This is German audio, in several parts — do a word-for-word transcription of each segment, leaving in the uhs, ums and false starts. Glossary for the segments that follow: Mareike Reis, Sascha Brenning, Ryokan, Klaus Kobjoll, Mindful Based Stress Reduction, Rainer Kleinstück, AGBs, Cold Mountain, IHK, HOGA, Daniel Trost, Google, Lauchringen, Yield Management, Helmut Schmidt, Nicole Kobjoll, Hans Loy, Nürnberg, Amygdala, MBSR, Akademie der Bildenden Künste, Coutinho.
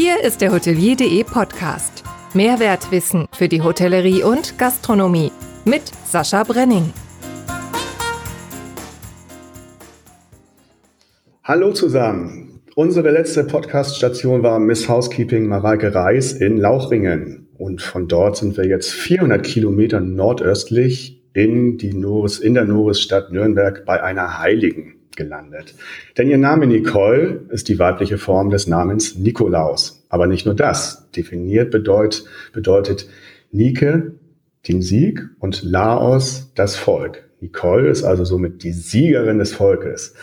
Hier ist der hotelier punkt de Podcast. Mehrwertwissen für die Hotellerie und Gastronomie mit Sascha Brenning. Hallo zusammen. Unsere letzte Podcast-Station war Miss Housekeeping Mareike Reis in Lauchringen. Und von dort sind wir jetzt vierhundert Kilometer nordöstlich in, die Noris, in der Norisstadt Nürnberg bei einer Heiligen gelandet. Denn ihr Name Nicole ist die weibliche Form des Namens Nikolaus. Aber nicht nur das. Definiert bedeut, bedeutet Nike den Sieg und Laos das Volk. Nicole ist also somit die Siegerin des Volkes.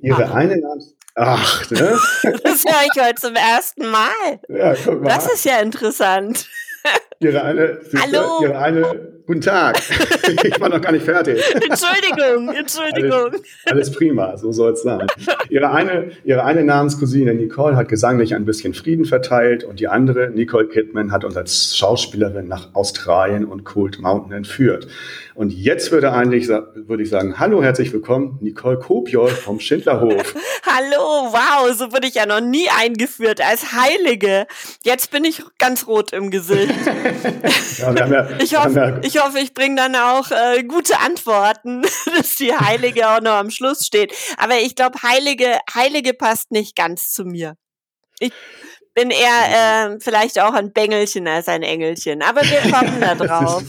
Ihre ach. eine Namens... Ach, ne? Das höre ich heute zum ersten Mal. Ja, guck mal. Das ist ja interessant. Ihre eine... Hallo! Ihre eine... Guten Tag, ich war noch gar nicht fertig. Entschuldigung, Entschuldigung. Alles, alles prima, so soll es sein. Ihre eine, ihre eine Namenscousine Nicole hat gesanglich ein bisschen Frieden verteilt und die andere, Nicole Kidman, hat uns als Schauspielerin nach Australien und Cold Mountain entführt. Und jetzt würde, eigentlich, würde ich sagen, hallo, herzlich willkommen, Nicole Kobjoll vom Schindlerhof. Hallo, wow, so wurde ich ja noch nie eingeführt als Heilige. Jetzt bin ich ganz rot im Gesicht. Ja, wir haben ja, ich hoffe, wir haben ja, ich Ich hoffe, ich bringe dann auch äh, gute Antworten, dass die Heilige auch noch am Schluss steht. Aber ich glaube, Heilige, Heilige passt nicht ganz zu mir. Ich bin eher äh, vielleicht auch ein Bengelchen als ein Engelchen. Aber wir kommen da drauf.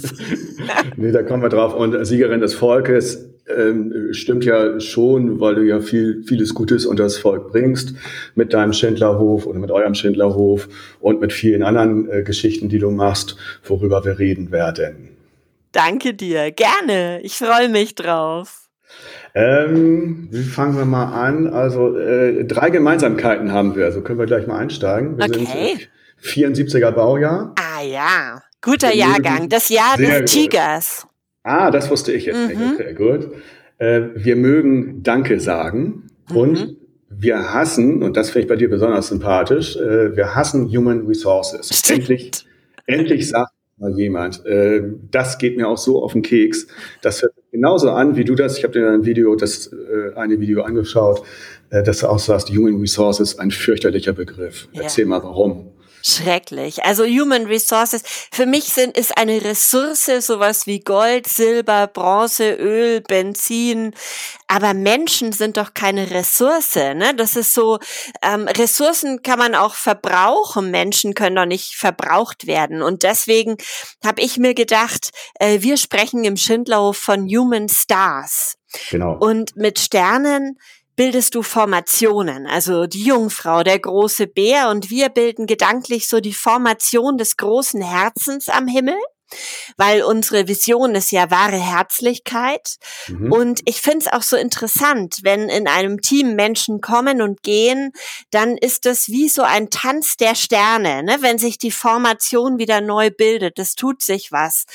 Nee, da kommen wir drauf. Und Siegerin des Volkes ähm, stimmt ja schon, weil du ja viel, vieles Gutes unter das Volk bringst mit deinem Schindlerhof oder mit eurem Schindlerhof und mit vielen anderen äh, Geschichten, die du machst, worüber wir reden werden. Danke dir, gerne. Ich freue mich drauf. Ähm, wie fangen wir mal an? Also äh, drei Gemeinsamkeiten haben wir, also können wir gleich mal einsteigen. Wir okay. sind vierundsiebziger Baujahr. Ah ja, guter Jahrgang, das Jahr des Tigers. Gut. Ah, das wusste ich jetzt mhm. nicht. Okay, gut. Äh, wir mögen Danke sagen mhm. und wir hassen, und das finde ich bei dir besonders sympathisch, äh, wir hassen Human Resources. Stimmt. Endlich, endlich sagt jemand. Äh, das geht mir auch so auf den Keks. Das hört genauso an, wie du das. Ich habe dir ein Video, das äh, eine Video angeschaut, äh, dass du auch sagst, Human Resources, ein fürchterlicher Begriff. Ja. Erzähl mal, warum. Schrecklich. Also Human Resources, für mich sind ist eine Ressource sowas wie Gold, Silber, Bronze, Öl, Benzin, aber Menschen sind doch keine Ressource, ne? Das ist so, ähm, Ressourcen kann man auch verbrauchen, Menschen können doch nicht verbraucht werden und deswegen habe ich mir gedacht, äh, wir sprechen im Schindlerhof von Human Stars. Genau. Und mit Sternen bildest du Formationen, also die Jungfrau, der große Bär und wir bilden gedanklich so die Formation des großen Herzens am Himmel, weil unsere Vision ist ja wahre Herzlichkeit mhm. und ich finde es auch so interessant, wenn in einem Team Menschen kommen und gehen, dann ist das wie so ein Tanz der Sterne, ne? Wenn sich die Formation wieder neu bildet, das tut sich was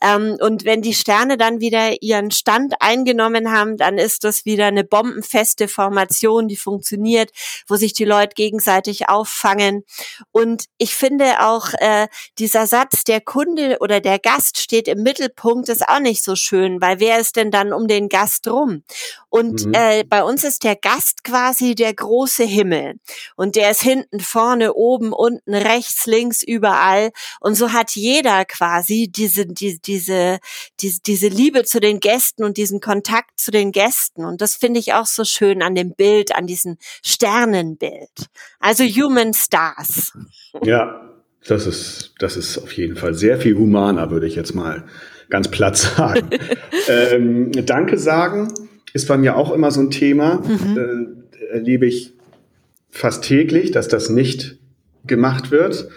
ähm, und wenn die Sterne dann wieder ihren Stand eingenommen haben, dann ist das wieder eine bombenfeste Formation, die funktioniert, wo sich die Leute gegenseitig auffangen und ich finde auch äh, dieser Satz, der Kunde oder der Gast steht im Mittelpunkt, ist auch nicht so schön, weil wer ist denn dann um den Gast rum? Und mhm. äh, bei uns ist der Gast quasi der große Himmel und der ist hinten, vorne, oben, unten, rechts, links, überall und so hat jeder quasi diese die, diese die, diese Liebe zu den Gästen und diesen Kontakt zu den Gästen und das finde ich auch so schön an dem Bild, an diesem Sternenbild. Also Human Stars. Ja. Das ist, das ist auf jeden Fall sehr viel humaner, würde ich jetzt mal ganz platt sagen. ähm, Danke sagen ist bei mir auch immer so ein Thema. Mhm. Äh, erlebe ich fast täglich, dass das nicht gemacht wird.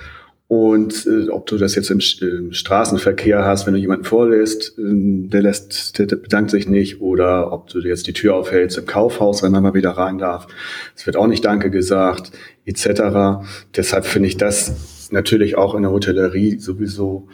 Und äh, ob du das jetzt im, im Straßenverkehr hast, wenn du jemanden vorlässt, äh, der lässt, der bedankt sich nicht. Oder ob du jetzt die Tür aufhältst im Kaufhaus, wenn man mal wieder rein darf. Es wird auch nicht Danke gesagt, et cetera. Deshalb finde ich das natürlich auch in der Hotellerie sowieso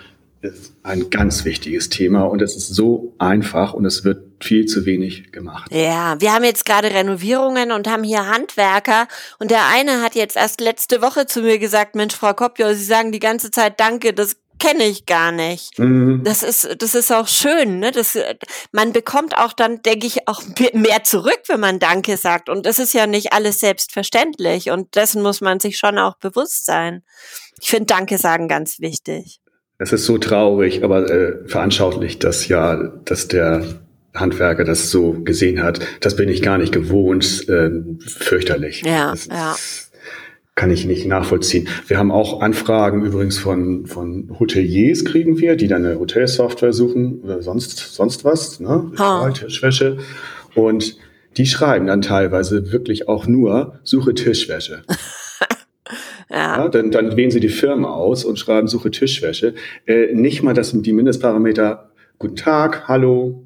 ein ganz wichtiges Thema und es ist so einfach und es wird viel zu wenig gemacht. Ja, wir haben jetzt gerade Renovierungen und haben hier Handwerker und der eine hat jetzt erst letzte Woche zu mir gesagt, Mensch, Frau Kobjoll, Sie sagen die ganze Zeit Danke, das kenne ich gar nicht. Mhm. Das ist, das ist auch schön, ne? Das, man bekommt auch dann, denke ich, auch mehr zurück, wenn man Danke sagt. Und das ist ja nicht alles selbstverständlich. Und dessen muss man sich schon auch bewusst sein. Ich finde Danke sagen ganz wichtig. Es ist so traurig, aber äh, veranschaulicht das ja, dass der Handwerker das so gesehen hat. Das bin ich gar nicht gewohnt. Äh, fürchterlich. Ja, das, ja. Kann ich nicht nachvollziehen. Wir haben auch Anfragen übrigens von von Hoteliers kriegen wir, die dann eine Hotelsoftware suchen oder sonst sonst was, ne? Oh. Tischwäsche. Und die schreiben dann teilweise wirklich auch nur Suche Tischwäsche. Ja. Ja, dann, dann wählen sie die Firma aus und schreiben Suche Tischwäsche. Äh, nicht mal das sind die Mindestparameter Guten Tag, hallo,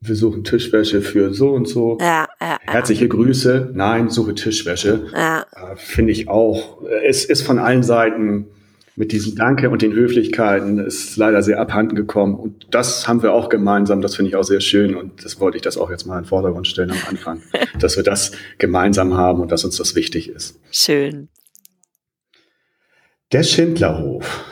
wir suchen Tischwäsche für so und so. Ja, ja, herzliche ja. Grüße. Nein, suche Tischwäsche. Ja. Äh, finde ich auch. Es ist von allen Seiten mit diesem Danke und den Höflichkeiten ist leider sehr abhanden gekommen. Und das haben wir auch gemeinsam. Das finde ich auch sehr schön. Und das wollte ich das auch jetzt mal in den Vordergrund stellen am Anfang, dass wir das gemeinsam haben und dass uns das wichtig ist. Schön. Der Schindlerhof.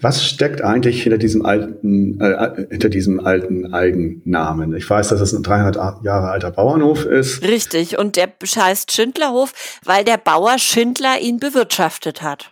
Was steckt eigentlich hinter diesem alten, äh, hinter diesem alten Eigennamen? Ich weiß, dass es ein dreihundert Jahre alter Bauernhof ist. Richtig. Und der heißt Schindlerhof, weil der Bauer Schindler ihn bewirtschaftet hat.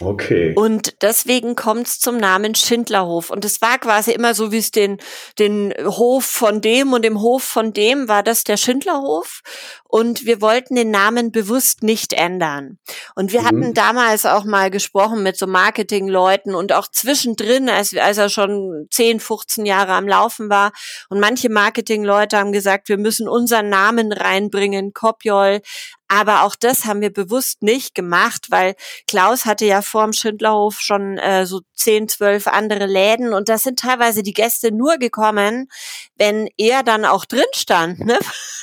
Okay. Und deswegen kommt es zum Namen Schindlerhof. Und es war quasi immer so, wie es den, den Hof von dem und dem Hof von dem war, das der Schindlerhof. Und wir wollten den Namen bewusst nicht ändern. Und wir mhm. hatten damals auch mal gesprochen mit so Marketingleuten und auch zwischendrin, als, als er schon zehn, fünfzehn Jahre am Laufen war. Und manche Marketingleute haben gesagt, wir müssen unseren Namen reinbringen, Kobjoll. Aber auch das haben wir bewusst nicht gemacht, weil Klaus hatte ja vor dem Schindlerhof schon äh, so zehn, zwölf andere Läden und da sind teilweise die Gäste nur gekommen, wenn er dann auch drin stand. Ne?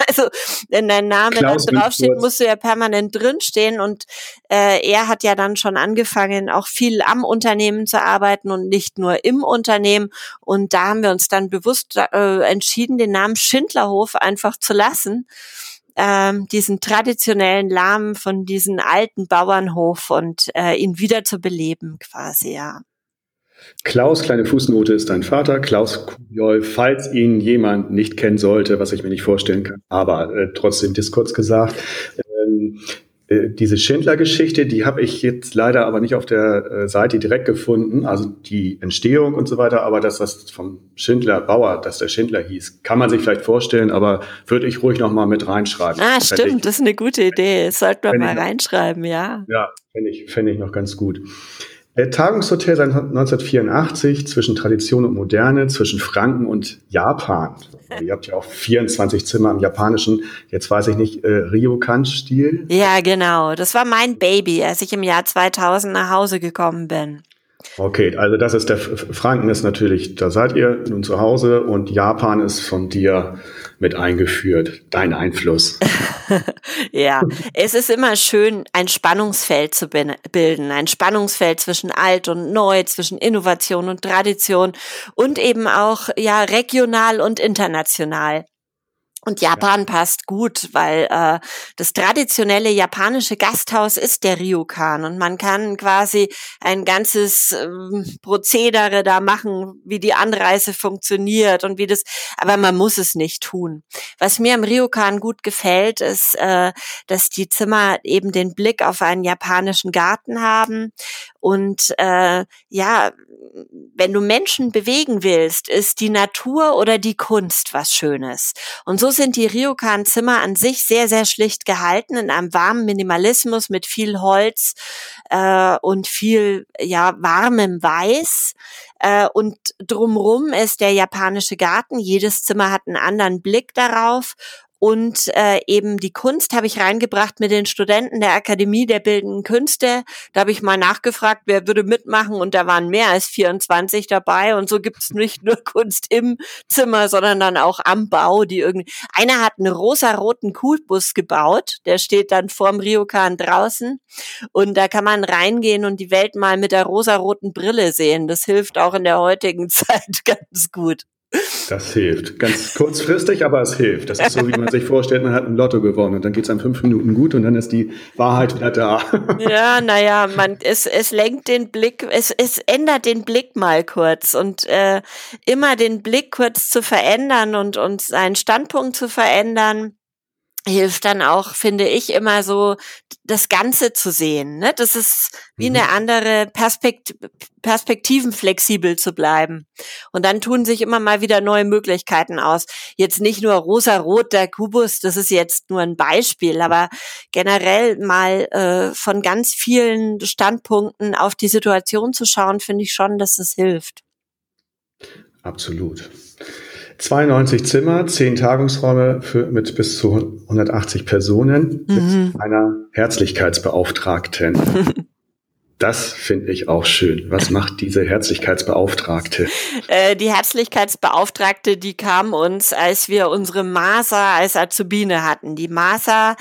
Also wenn der Name Klaus dann draufsteht, musst du ja permanent drinstehen und äh, er hat ja dann schon angefangen, auch viel am Unternehmen zu arbeiten und nicht nur im Unternehmen und da haben wir uns dann bewusst äh, entschieden, den Namen Schindlerhof einfach zu lassen. Ähm, diesen traditionellen Namen von diesem alten Bauernhof und äh, ihn wieder zu beleben quasi, ja. Klaus, kleine Fußnote, ist dein Vater, Klaus Kobjoll, falls ihn jemand nicht kennen sollte, was ich mir nicht vorstellen kann, aber äh, trotzdem das kurz gesagt. Ähm, äh, diese Schindler-Geschichte, die habe ich jetzt leider aber nicht auf der äh, Seite direkt gefunden, also die Entstehung und so weiter, aber dass das vom Schindler, Bauer, dass der Schindler hieß. Kann man sich vielleicht vorstellen, aber würde ich ruhig nochmal mit reinschreiben. Ah, stimmt, ich, das ist eine gute Idee. Das sollten wir mal reinschreiben, noch, ja. Ja, fände ich, fänd ich noch ganz gut. Der Tagungshotel seit neunzehnhundertvierundachtzig zwischen Tradition und Moderne, zwischen Franken und Japan. Ihr habt ja auch vierundzwanzig Zimmer im japanischen, jetzt weiß ich nicht, äh, Ryokan-Stil. Ja, genau. Das war mein Baby, als ich im Jahr zweitausend nach Hause gekommen bin. Okay, also das ist der Franken ist natürlich, da seid ihr nun zu Hause und Japan ist von dir mit eingeführt, dein Einfluss. Ja, es ist immer schön, ein Spannungsfeld zu bilden, ein Spannungsfeld zwischen alt und neu, zwischen Innovation und Tradition und eben auch ja regional und international. Und Japan ja. passt gut, weil äh, das traditionelle japanische Gasthaus ist der Ryokan und man kann quasi ein ganzes ähm, Prozedere da machen, wie die Anreise funktioniert und wie das, aber man muss es nicht tun. Was mir im Ryokan gut gefällt, ist, äh, dass die Zimmer eben den Blick auf einen japanischen Garten haben und äh, ja, wenn du Menschen bewegen willst, ist die Natur oder die Kunst was Schönes. Und so sind die Ryokan-Zimmer an sich sehr, sehr schlicht gehalten, in einem warmen Minimalismus mit viel Holz äh, und viel ja warmem Weiß. Äh, und drumrum ist der japanische Garten. Jedes Zimmer hat einen anderen Blick darauf. Und äh, eben die Kunst habe ich reingebracht mit den Studenten der Akademie der Bildenden Künste. Da habe ich mal nachgefragt, wer würde mitmachen und da waren mehr als vierundzwanzig dabei und so gibt's nicht nur Kunst im Zimmer, sondern dann auch am Bau. Die irgendwie einer hat einen rosa-roten Kubus gebaut, der steht dann vorm Ryokan draußen und da kann man reingehen und die Welt mal mit der rosa-roten Brille sehen. Das hilft auch in der heutigen Zeit ganz gut. Das hilft. Ganz kurzfristig, aber es hilft. Das ist so, wie man sich vorstellt, man hat ein Lotto gewonnen und dann geht es einem fünf Minuten gut und dann ist die Wahrheit wieder da. Ja, naja, man, es, es lenkt den Blick, es, es ändert den Blick mal kurz und äh, immer den Blick kurz zu verändern und, und seinen Standpunkt zu verändern, hilft dann auch, finde ich, immer so das Ganze zu sehen, ne? Das ist wie mhm. eine andere Perspekt- Perspektiven flexibel zu bleiben. Und dann tun sich immer mal wieder neue Möglichkeiten aus. Jetzt nicht nur rosa-rot der Kubus, das ist jetzt nur ein Beispiel, aber generell mal äh, von ganz vielen Standpunkten auf die Situation zu schauen, finde ich schon, dass es hilft. Absolut. zweiundneunzig Zimmer, zehn Tagungsräume für, mit bis zu hundertachtzig Personen mhm. mit einer Herzlichkeitsbeauftragten. Das finde ich auch schön. Was macht diese Herzlichkeitsbeauftragte? Äh, die Herzlichkeitsbeauftragte, die kam uns, als wir unsere Masa als Azubine hatten. Die Masa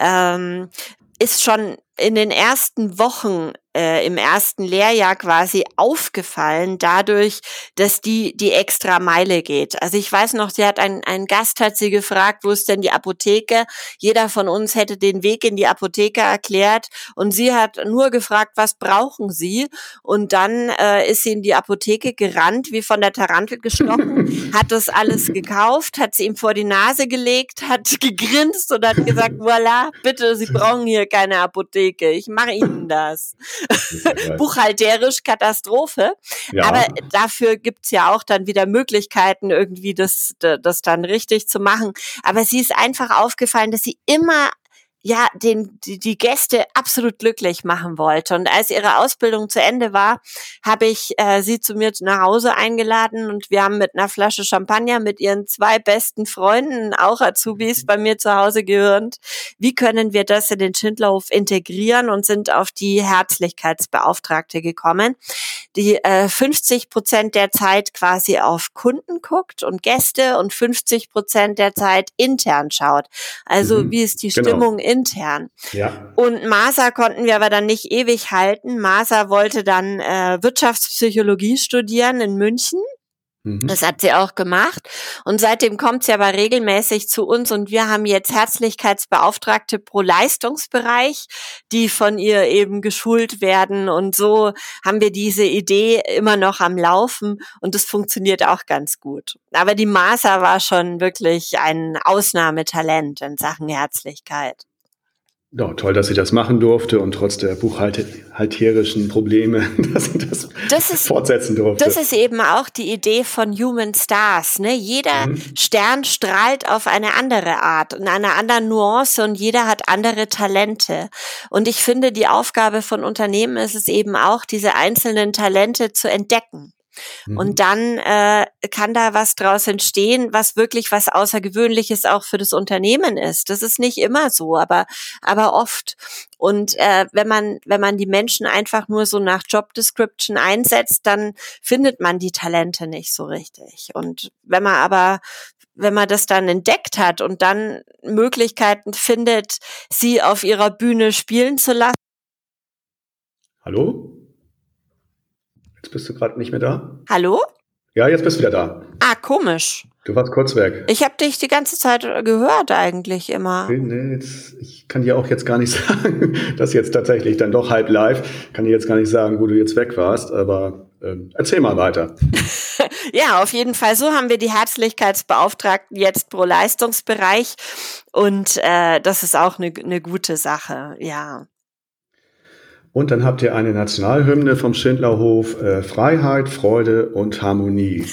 ähm, ist schon in den ersten Wochen Äh, im ersten Lehrjahr quasi aufgefallen dadurch, dass die die extra Meile geht. Also ich weiß noch, sie hat ein, ein Gast hat sie gefragt, wo ist denn die Apotheke? Jeder von uns hätte den Weg in die Apotheke erklärt und sie hat nur gefragt, was brauchen Sie? Und dann äh, ist sie in die Apotheke gerannt, wie von der Tarantel gestochen, hat das alles gekauft, hat sie ihm vor die Nase gelegt, hat gegrinst und hat gesagt, voilà, bitte, Sie brauchen hier keine Apotheke, ich mache Ihnen das. Buchhalterisch Katastrophe, ja. Aber dafür gibt's ja auch dann wieder Möglichkeiten, irgendwie das, das dann richtig zu machen. Aber sie ist einfach aufgefallen, dass sie immer ja den die, die Gäste absolut glücklich machen wollte. Und als ihre Ausbildung zu Ende war, habe ich äh, sie zu mir nach Hause eingeladen und wir haben mit einer Flasche Champagner mit ihren zwei besten Freunden, auch Azubis, bei mir zu Hause gehirnt. Wie können wir das in den Schindlerhof integrieren und sind auf die Herzlichkeitsbeauftragte gekommen, die äh, fünfzig Prozent der Zeit quasi auf Kunden guckt und Gäste und fünfzig Prozent der Zeit intern schaut. Also mhm. wie ist die genau. Stimmung in intern. Ja. Und Masa konnten wir aber dann nicht ewig halten. Masa wollte dann äh, Wirtschaftspsychologie studieren in München. Mhm. Das hat sie auch gemacht. Und seitdem kommt sie aber regelmäßig zu uns und wir haben jetzt Herzlichkeitsbeauftragte pro Leistungsbereich, die von ihr eben geschult werden. Und so haben wir diese Idee immer noch am Laufen und das funktioniert auch ganz gut. Aber die Masa war schon wirklich ein Ausnahmetalent in Sachen Herzlichkeit. Ja, toll, dass sie das machen durfte und trotz der buchhalterischen Probleme, dass sie das, das ist, fortsetzen durfte. Das ist eben auch die Idee von Human Stars, ne? Jeder mhm. Stern strahlt auf eine andere Art, in einer anderen Nuance und jeder hat andere Talente. Und ich finde, die Aufgabe von Unternehmen ist es eben auch, diese einzelnen Talente zu entdecken. Und dann äh, kann da was draus entstehen, was wirklich was Außergewöhnliches auch für das Unternehmen ist. Das ist nicht immer so, aber aber oft. Und äh, wenn man wenn man die Menschen einfach nur so nach Job Description einsetzt, dann findet man die Talente nicht so richtig. Und wenn man aber wenn man das dann entdeckt hat und dann Möglichkeiten findet, sie auf ihrer Bühne spielen zu lassen. Hallo? Jetzt bist du gerade nicht mehr da. Hallo? Ja, jetzt bist du wieder da. Ah, komisch. Du warst kurz weg. Ich habe dich die ganze Zeit gehört eigentlich immer. Nee, nee, jetzt, ich kann dir auch jetzt gar nicht sagen, das jetzt tatsächlich dann doch halb live, kann dir jetzt gar nicht sagen, wo du jetzt weg warst, aber ähm, erzähl mal weiter. Ja, auf jeden Fall. So haben wir die Herzlichkeitsbeauftragten jetzt pro Leistungsbereich und äh, das ist auch eine ne gute Sache, ja. Und dann habt ihr eine Nationalhymne vom Schindlerhof, äh, Freiheit, Freude und Harmonie.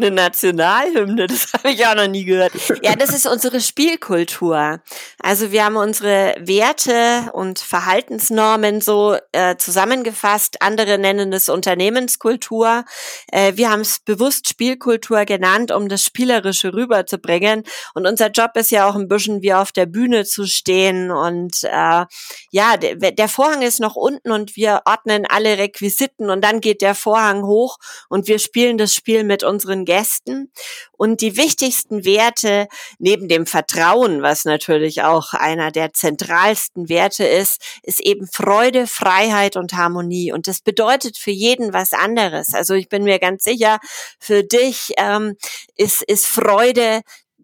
Eine Nationalhymne, das habe ich auch noch nie gehört. Ja, das ist unsere Spielkultur. Also wir haben unsere Werte und Verhaltensnormen so äh, zusammengefasst. Andere nennen es Unternehmenskultur. Äh, wir haben es bewusst Spielkultur genannt, um das Spielerische rüberzubringen. Und unser Job ist ja auch ein bisschen wie auf der Bühne zu stehen. Und äh, ja, der, der Vorhang ist noch unten und wir ordnen alle Requisiten. Und dann geht der Vorhang hoch und wir spielen das Spiel mit uns unseren Gästen. Und die wichtigsten Werte, neben dem Vertrauen, was natürlich auch einer der zentralsten Werte ist, ist eben Freude, Freiheit und Harmonie. Und das bedeutet für jeden was anderes. Also ich bin mir ganz sicher, für dich ähm, ist, ist Freude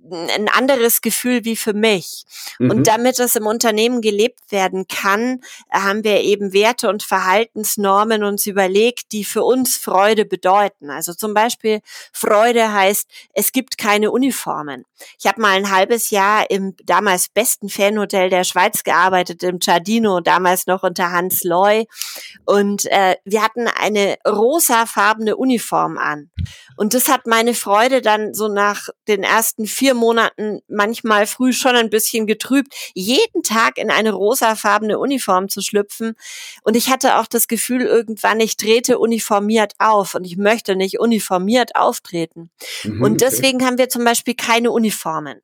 ein anderes Gefühl wie für mich. Mhm. Und damit das im Unternehmen gelebt werden kann, haben wir eben Werte und Verhaltensnormen uns überlegt, die für uns Freude bedeuten. Also zum Beispiel Freude heißt, es gibt keine Uniformen. Ich habe mal ein halbes Jahr im damals besten Fanhotel der Schweiz gearbeitet, im Giardino, damals noch unter Hans Loy. Und äh, wir hatten eine rosafarbene Uniform an. Und das hat meine Freude dann so nach den ersten vier Monaten manchmal früh schon ein bisschen getrübt, jeden Tag in eine rosafarbene Uniform zu schlüpfen. Und ich hatte auch das Gefühl irgendwann, ich trete uniformiert auf und ich möchte nicht uniformiert auftreten. Mhm, und deswegen okay. haben wir zum Beispiel keine Uniformen.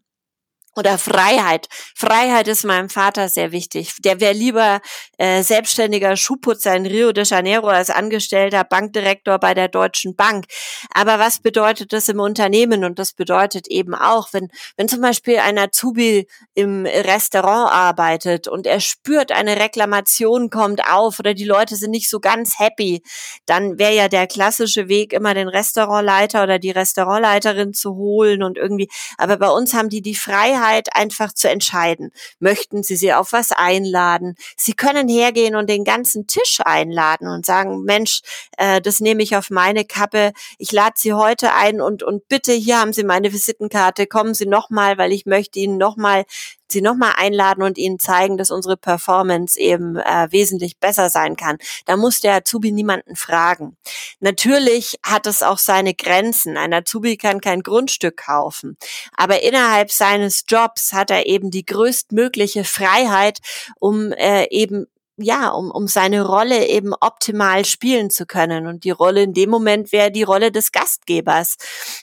Oder Freiheit. Freiheit ist meinem Vater sehr wichtig. Der wäre lieber äh, selbstständiger Schuhputzer in Rio de Janeiro als angestellter Bankdirektor bei der Deutschen Bank. Aber was bedeutet das im Unternehmen? Und das bedeutet eben auch, wenn wenn zum Beispiel ein Azubi im Restaurant arbeitet und er spürt, eine Reklamation kommt auf oder die Leute sind nicht so ganz happy, dann wäre ja der klassische Weg, immer den Restaurantleiter oder die Restaurantleiterin zu holen und irgendwie. Aber bei uns haben die die Freiheit, einfach zu entscheiden. Möchten Sie sie auf was einladen? Sie können hergehen und den ganzen Tisch einladen und sagen, Mensch, äh, das nehme ich auf meine Kappe. Ich lade Sie heute ein und und bitte, hier haben Sie meine Visitenkarte. Kommen Sie nochmal, weil ich möchte Ihnen nochmal Sie nochmal einladen und Ihnen zeigen, dass unsere Performance eben äh, wesentlich besser sein kann. Da muss der Azubi niemanden fragen. Natürlich hat es auch seine Grenzen. Ein Azubi kann kein Grundstück kaufen. Aber innerhalb seines Jobs hat er eben die größtmögliche Freiheit, um äh, eben ja, um, um seine Rolle eben optimal spielen zu können. Und die Rolle in dem Moment wäre die Rolle des Gastgebers.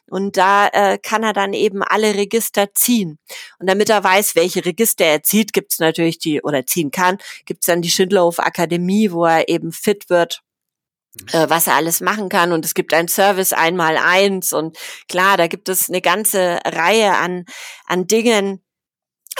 Und da äh, kann er dann eben alle Register ziehen. Und damit er weiß, welche Register er zieht, gibt's natürlich die, oder ziehen kann, gibt's dann die Schindlerhof Akademie, wo er eben fit wird, was er alles machen kann, und es gibt einen Service einmal eins und klar, da gibt es eine ganze Reihe an an Dingen,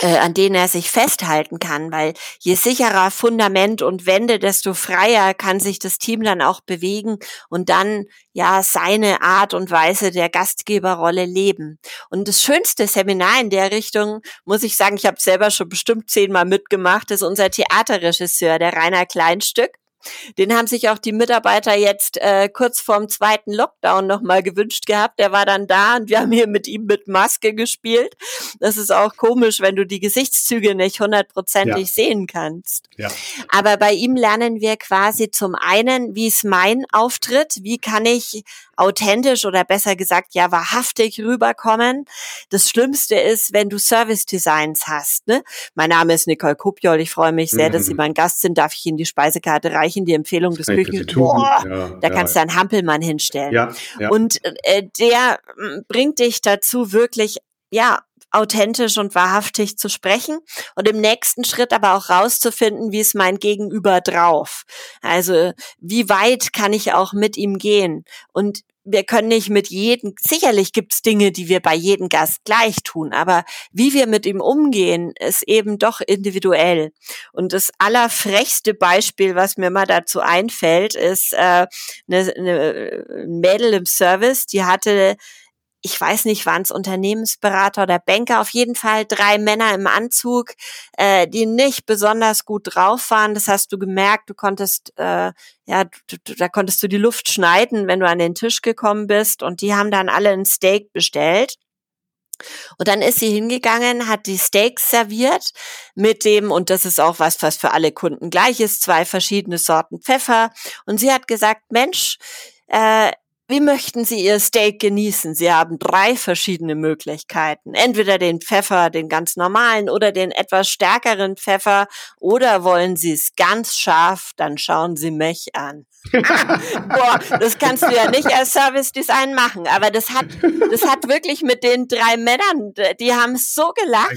äh, an denen er sich festhalten kann, weil je sicherer Fundament und Wände, desto freier kann sich das Team dann auch bewegen und dann ja seine Art und Weise der Gastgeberrolle leben. Und das schönste Seminar in der Richtung, muss ich sagen, ich habe selber schon bestimmt zehnmal mitgemacht, ist unser Theaterregisseur, der Rainer Kleinstück. Den haben sich auch die Mitarbeiter jetzt äh, kurz vorm zweiten Lockdown nochmal gewünscht gehabt. Der war dann da und wir haben hier mit ihm mit Maske gespielt. Das ist auch komisch, wenn du die Gesichtszüge nicht hundertprozentig ja. sehen kannst. Ja. Aber bei ihm lernen wir quasi zum einen, wie ist mein Auftritt? Wie kann ich authentisch oder besser gesagt, ja, wahrhaftig rüberkommen? Das Schlimmste ist, wenn du Service-Designs hast. Ne? Mein Name ist Nicole Kobjoll. Ich freue mich sehr, mhm. dass Sie mein Gast sind. Darf ich Ihnen die Speisekarte reichen? Die Empfehlung des Küchen, boah, ja, da ja, kannst du einen Hampelmann hinstellen. Ja, ja. Und äh, der bringt dich dazu, wirklich ja authentisch und wahrhaftig zu sprechen und im nächsten Schritt aber auch rauszufinden, wie ist mein Gegenüber drauf. Also wie weit kann ich auch mit ihm gehen? Und wir können nicht mit jedem, sicherlich gibt's Dinge, die wir bei jedem Gast gleich tun, aber wie wir mit ihm umgehen, ist eben doch individuell. Und das allerfrechste Beispiel, was mir mal dazu einfällt, ist äh, eine, eine Mädel im Service, die hatte, ich weiß nicht, waren es Unternehmensberater oder Banker, auf jeden Fall drei Männer im Anzug, äh, die nicht besonders gut drauf waren. Das hast du gemerkt, du konntest, äh, ja, du, du, da konntest du die Luft schneiden, wenn du an den Tisch gekommen bist. Und die haben dann alle ein Steak bestellt. Und dann ist sie hingegangen, hat die Steaks serviert mit dem, und das ist auch was, was für alle Kunden gleich ist, zwei verschiedene Sorten Pfeffer. Und sie hat gesagt, Mensch, äh, wie möchten Sie Ihr Steak genießen? Sie haben drei verschiedene Möglichkeiten. Entweder den Pfeffer, den ganz normalen oder den etwas stärkeren Pfeffer, oder wollen Sie es ganz scharf, dann schauen Sie mich an. Boah, das kannst du ja nicht als Service Design machen, aber das hat, das hat wirklich mit den drei Männern, die haben so gelacht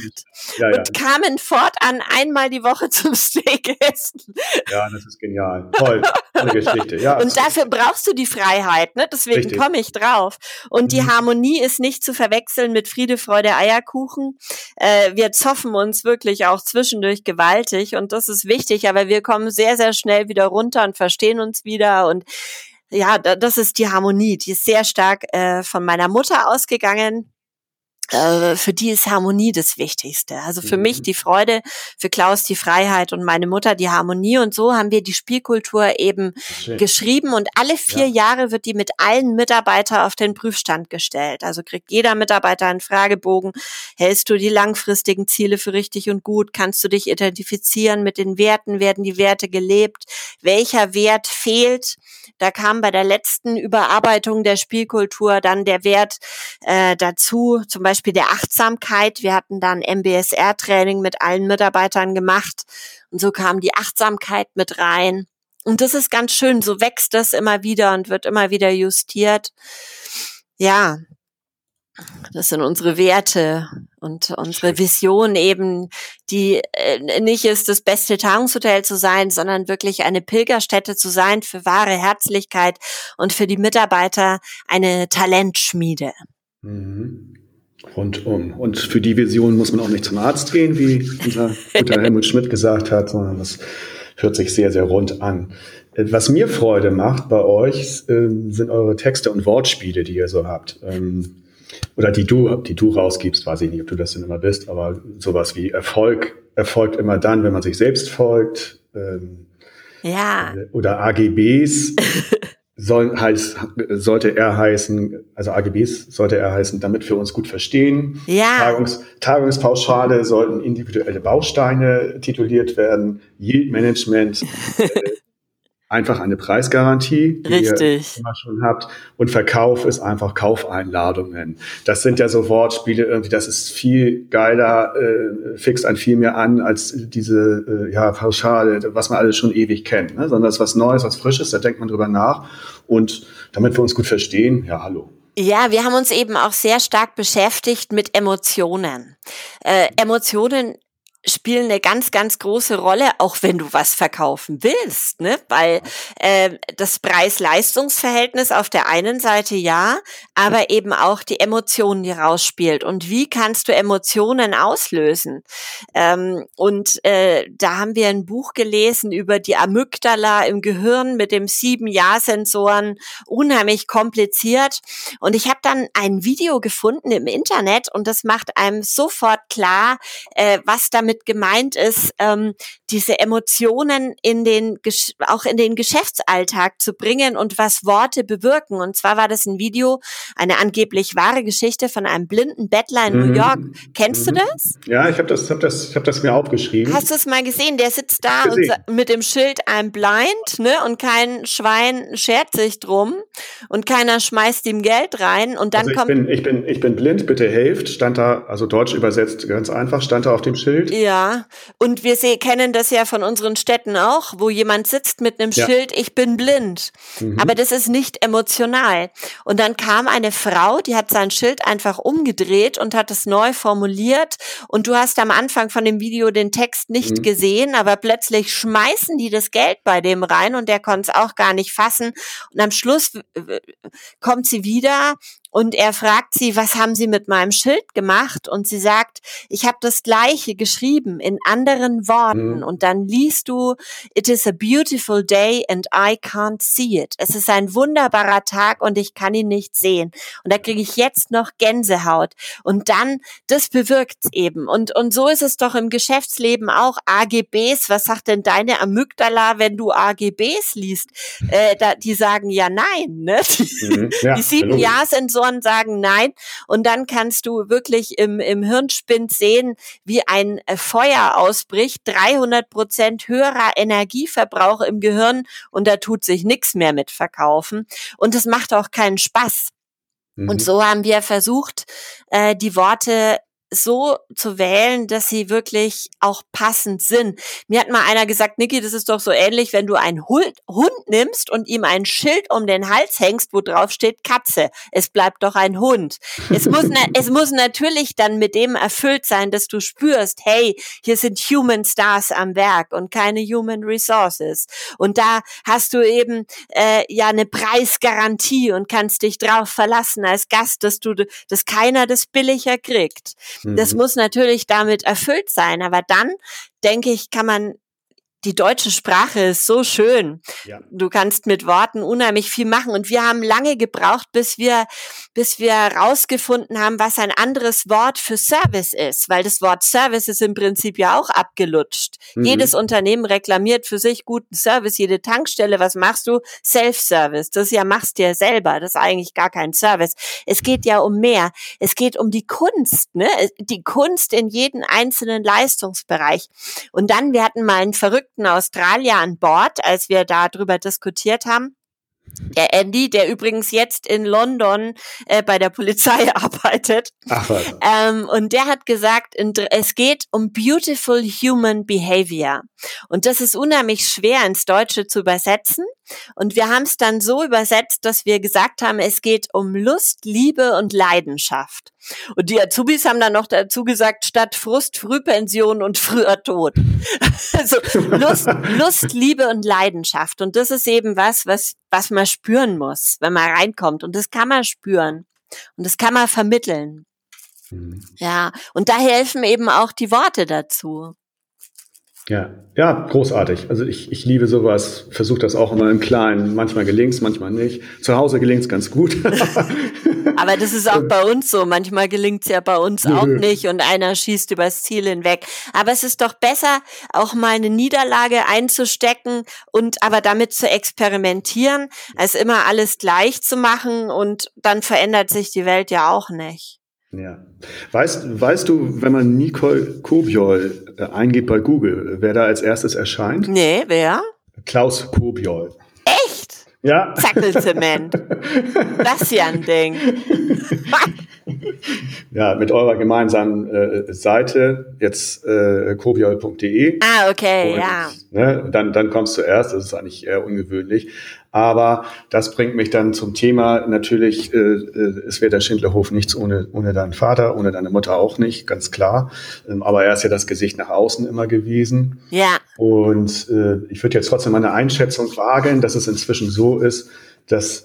ja, ja. und kamen fortan einmal die Woche zum Steak essen. Ja, das ist genial. Toll. Eine Geschichte. Ja. Und dafür brauchst du die Freiheit, ne? Das deswegen komme ich drauf. Und die mhm. Harmonie ist nicht zu verwechseln mit Friede, Freude, Eierkuchen. Äh, wir zoffen uns wirklich auch zwischendurch gewaltig und das ist wichtig, aber wir kommen sehr, sehr schnell wieder runter und verstehen uns wieder und ja, das ist die Harmonie, die ist sehr stark äh, von meiner Mutter ausgegangen. Für die ist Harmonie das Wichtigste. Also für mich die Freude, für Klaus die Freiheit und meine Mutter die Harmonie. Und so haben wir die Spielkultur eben Schön. geschrieben. Und alle vier ja. Jahre wird die mit allen Mitarbeitern auf den Prüfstand gestellt. Also kriegt jeder Mitarbeiter einen Fragebogen. Hältst du die langfristigen Ziele für richtig und gut? Kannst du dich identifizieren mit den Werten? Werden die Werte gelebt? Welcher Wert fehlt? Da kam bei der letzten Überarbeitung der Spielkultur dann der Wert äh, dazu, zum Beispiel der Achtsamkeit. Wir hatten dann M B S R-Training mit allen Mitarbeitern gemacht und so kam die Achtsamkeit mit rein. Und das ist ganz schön, so wächst das immer wieder und wird immer wieder justiert. Ja, das sind unsere Werte und unsere Vision eben, die äh, nicht ist, das beste Tagungshotel zu sein, sondern wirklich eine Pilgerstätte zu sein für wahre Herzlichkeit und für die Mitarbeiter eine Talentschmiede. Mhm. Rundum. Und für die Vision muss man auch nicht zum Arzt gehen, wie unser guter Helmut Schmidt gesagt hat, sondern das hört sich sehr, sehr rund an. Was mir Freude macht bei euch, äh, sind eure Texte und Wortspiele, die ihr so habt. Ähm, oder die du, die du rausgibst, weiß ich nicht, ob du das denn immer bist, aber sowas wie Erfolg erfolgt immer dann, wenn man sich selbst folgt. Ähm, ja. Oder A G Bs. Soll, heißt, sollte er heißen, also A G Bs sollte er heißen, damit wir uns gut verstehen. Ja. Tagungs, Tagungspauschale sollten individuelle Bausteine tituliert werden. Yield Management, äh, einfach eine Preisgarantie, die Richtig. ihr immer schon habt. Und Verkauf ist einfach Kaufeinladungen. Das sind ja so Wortspiele irgendwie, das ist viel geiler, äh, fixt einen viel mehr an als diese äh, ja, Pauschale, was man alles schon ewig kennt, ne? Sondern das ist was Neues, was Frisches, da denkt man drüber nach. Und damit wir uns gut verstehen, ja, hallo. Ja, wir haben uns eben auch sehr stark beschäftigt mit Emotionen. Äh, Emotionen spielen eine ganz, ganz große Rolle, auch wenn du was verkaufen willst, ne? Weil äh, das Preis-Leistungs-Verhältnis auf der einen Seite ja, aber eben auch die Emotionen, die rausspielt. Und wie kannst du Emotionen auslösen? Ähm, und äh, da haben wir ein Buch gelesen über die Amygdala im Gehirn mit dem sieben Ja-Sensoren, unheimlich kompliziert. Und ich habe dann ein Video gefunden im Internet und das macht einem sofort klar, äh, was damit gemeint ist, ähm, diese Emotionen in den Gesch- auch in den Geschäftsalltag zu bringen und was Worte bewirken. Und zwar war das ein Video, eine angeblich wahre Geschichte von einem blinden Bettler in mhm. New York. Kennst mhm. du das? Ja, ich habe das, hab das, ich hab das mir aufgeschrieben. Hast du es mal gesehen? Der sitzt da und sa- mit dem Schild I'm blind, ne? Und kein Schwein schert sich drum und keiner schmeißt ihm Geld rein. Und dann also ich kommt... Bin, ich, bin, ich bin blind, bitte helft, stand da, also deutsch übersetzt ganz einfach, stand da auf dem Schild. Ja, und wir se- kennen das ja von unseren Städten auch, wo jemand sitzt mit einem ja. Schild, ich bin blind. Mhm. Aber das ist nicht emotional. Und dann kam eine Frau, die hat sein Schild einfach umgedreht und hat es neu formuliert. Und du hast am Anfang von dem Video den Text nicht mhm. gesehen, aber plötzlich schmeißen die das Geld bei dem rein und der konnte es auch gar nicht fassen. Und am Schluss w- kommt sie wieder. Und er fragt sie, was haben Sie mit meinem Schild gemacht? Und sie sagt, ich habe das Gleiche geschrieben in anderen Worten. Mhm. Und dann liest du, it is a beautiful day and I can't see it. Es ist ein wunderbarer Tag und ich kann ihn nicht sehen. Und da kriege ich jetzt noch Gänsehaut. Und dann, das bewirkt's eben. Und und so ist es doch im Geschäftsleben auch. A G Bs, was sagt denn deine Amygdala, wenn du A G Bs liest? Äh, da, die sagen ja nein. Ne? Mhm. Ja, die sieben Jahre sind so sagen nein und dann kannst du wirklich im, im Hirnspind sehen, wie ein Feuer ausbricht, dreihundert Prozent höherer Energieverbrauch im Gehirn und da tut sich nichts mehr mit Verkaufen und es macht auch keinen Spaß. Mhm. Und so haben wir versucht, äh, die Worte so zu wählen, dass sie wirklich auch passend sind. Mir hat mal einer gesagt, Niki, das ist doch so ähnlich, wenn du einen Hund nimmst und ihm ein Schild um den Hals hängst, wo drauf steht Katze. Es bleibt doch ein Hund. Es muss, na- es muss natürlich dann mit dem erfüllt sein, dass du spürst, hey, hier sind Human Stars am Werk und keine Human Resources. Und da hast du eben äh, ja eine Preisgarantie und kannst dich drauf verlassen als Gast, dass du, dass keiner das billiger kriegt. Mhm. Das muss natürlich damit erfüllt sein. Aber dann, denke ich, kann man, die deutsche Sprache ist so schön. Ja. Du kannst mit Worten unheimlich viel machen. Und wir haben lange gebraucht, bis wir, bis wir rausgefunden haben, was ein anderes Wort für Service ist. Weil das Wort Service ist im Prinzip ja auch abgelutscht. Mhm. Jedes Unternehmen reklamiert für sich guten Service. Jede Tankstelle, was machst du? Self-Service. Das ja machst dir selber. Das ist eigentlich gar kein Service. Es geht ja um mehr. Es geht um die Kunst, ne? Die Kunst in jedem einzelnen Leistungsbereich. Und dann, wir hatten mal einen verrückten Australier an Bord, als wir darüber diskutiert haben. Der Andy, der übrigens jetzt in London äh, bei der Polizei arbeitet. Ach, also. ähm, und der hat gesagt, es geht um beautiful human behavior. Und das ist unheimlich schwer ins Deutsche zu übersetzen. Und wir haben es dann so übersetzt, dass wir gesagt haben, es geht um Lust, Liebe und Leidenschaft. Und die Azubis haben dann noch dazu gesagt, statt Frust, Frühpension und früher Tod. Also Lust, Lust, Liebe und Leidenschaft. Und das ist eben was, was, was man spüren muss, wenn man reinkommt. Und das kann man spüren. Und das kann man vermitteln. Mhm. Ja, und da helfen eben auch die Worte dazu. Ja, ja, großartig. Also ich, ich liebe sowas, versuche das auch immer im Kleinen. Manchmal gelingt's, manchmal nicht. Zu Hause gelingt's ganz gut. Aber das ist auch bei uns so. Manchmal gelingt's ja bei uns auch nicht und einer schießt übers Ziel hinweg. Aber es ist doch besser, auch mal eine Niederlage einzustecken und aber damit zu experimentieren, als immer alles gleich zu machen und dann verändert sich die Welt ja auch nicht. Ja. Weißt, weißt du, wenn man Nicole Kobjoll äh, eingeht bei Google, wer da als erstes erscheint? Nee, wer? Klaus Kobjoll. Echt? Ja. Zackelzement. Das ist ja ein Ding. Ja, mit eurer gemeinsamen äh, Seite, jetzt äh, kobjoll punkt de. Ah, okay, und, ja. Ne, dann, dann kommst du erst, das ist eigentlich eher ungewöhnlich. Aber das bringt mich dann zum Thema, natürlich, äh, es wäre der Schindlerhof nichts ohne, ohne deinen Vater, ohne deine Mutter auch nicht, ganz klar. Ähm, aber er ist ja das Gesicht nach außen immer gewesen. Ja. Und äh, ich würde jetzt trotzdem meine Einschätzung wagen, dass es inzwischen so ist, dass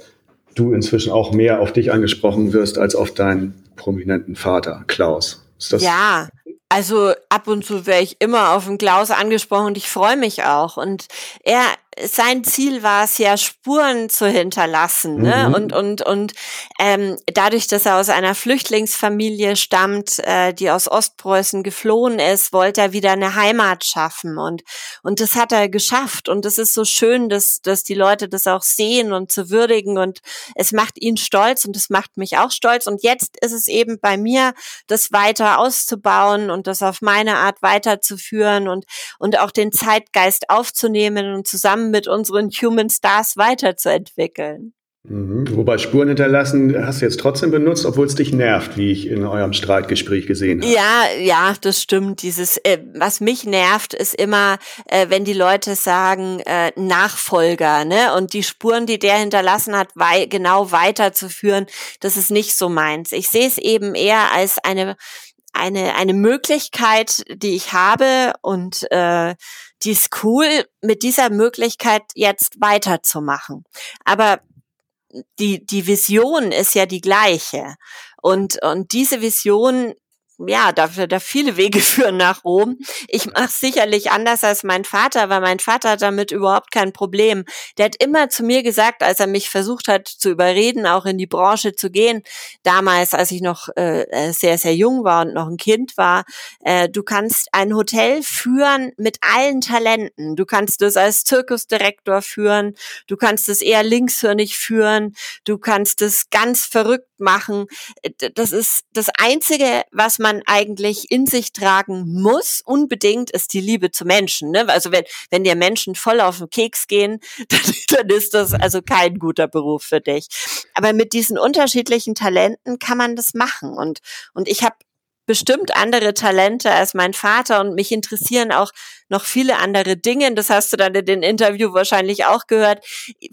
du inzwischen auch mehr auf dich angesprochen wirst als auf deinen prominenten Vater, Klaus. Ist das? Ja, also ab und zu wäre ich immer auf den Klaus angesprochen und ich freue mich auch. Und er, sein Ziel war es ja, Spuren zu hinterlassen, ne? Mhm. Und und und ähm, dadurch, dass er aus einer Flüchtlingsfamilie stammt, äh, die aus Ostpreußen geflohen ist, wollte er wieder eine Heimat schaffen und und das hat er geschafft und es ist so schön, dass dass die Leute das auch sehen und zu würdigen und es macht ihn stolz und es macht mich auch stolz und jetzt ist es eben bei mir, das weiter auszubauen und und das auf meine Art weiterzuführen und und auch den Zeitgeist aufzunehmen und zusammen mit unseren Human Stars weiterzuentwickeln. Mhm. Wobei Spuren hinterlassen hast du jetzt trotzdem benutzt, obwohl es dich nervt, wie ich in eurem Streitgespräch gesehen habe. Ja, ja, das stimmt. Dieses, äh, was mich nervt, ist immer, äh, wenn die Leute sagen, äh, Nachfolger, ne? Und die Spuren, die der hinterlassen hat, wei- genau weiterzuführen, das ist nicht so meins. Ich sehe es eben eher als eine Eine, eine Möglichkeit, die ich habe und äh, die ist cool, mit dieser Möglichkeit jetzt weiterzumachen. Aber die, die Vision ist ja die gleiche. Und, und diese Vision, ja, da, da viele Wege führen nach Rom. Ich mache es sicherlich anders als mein Vater, weil mein Vater hat damit überhaupt kein Problem. Der hat immer zu mir gesagt, als er mich versucht hat zu überreden, auch in die Branche zu gehen, damals, als ich noch äh, sehr, sehr jung war und noch ein Kind war, äh, du kannst ein Hotel führen mit allen Talenten. Du kannst das als Zirkusdirektor führen, du kannst es eher linkshörnig führen, du kannst es ganz verrückt machen. Das ist das Einzige, was man man eigentlich in sich tragen muss, unbedingt, ist die Liebe zu Menschen. Ne? Also wenn wenn dir Menschen voll auf den Keks gehen, dann, dann ist das also kein guter Beruf für dich. Aber mit diesen unterschiedlichen Talenten kann man das machen. Und und ich habe bestimmt andere Talente als mein Vater und mich interessieren auch noch viele andere Dinge. Das hast du dann in dem Interview wahrscheinlich auch gehört.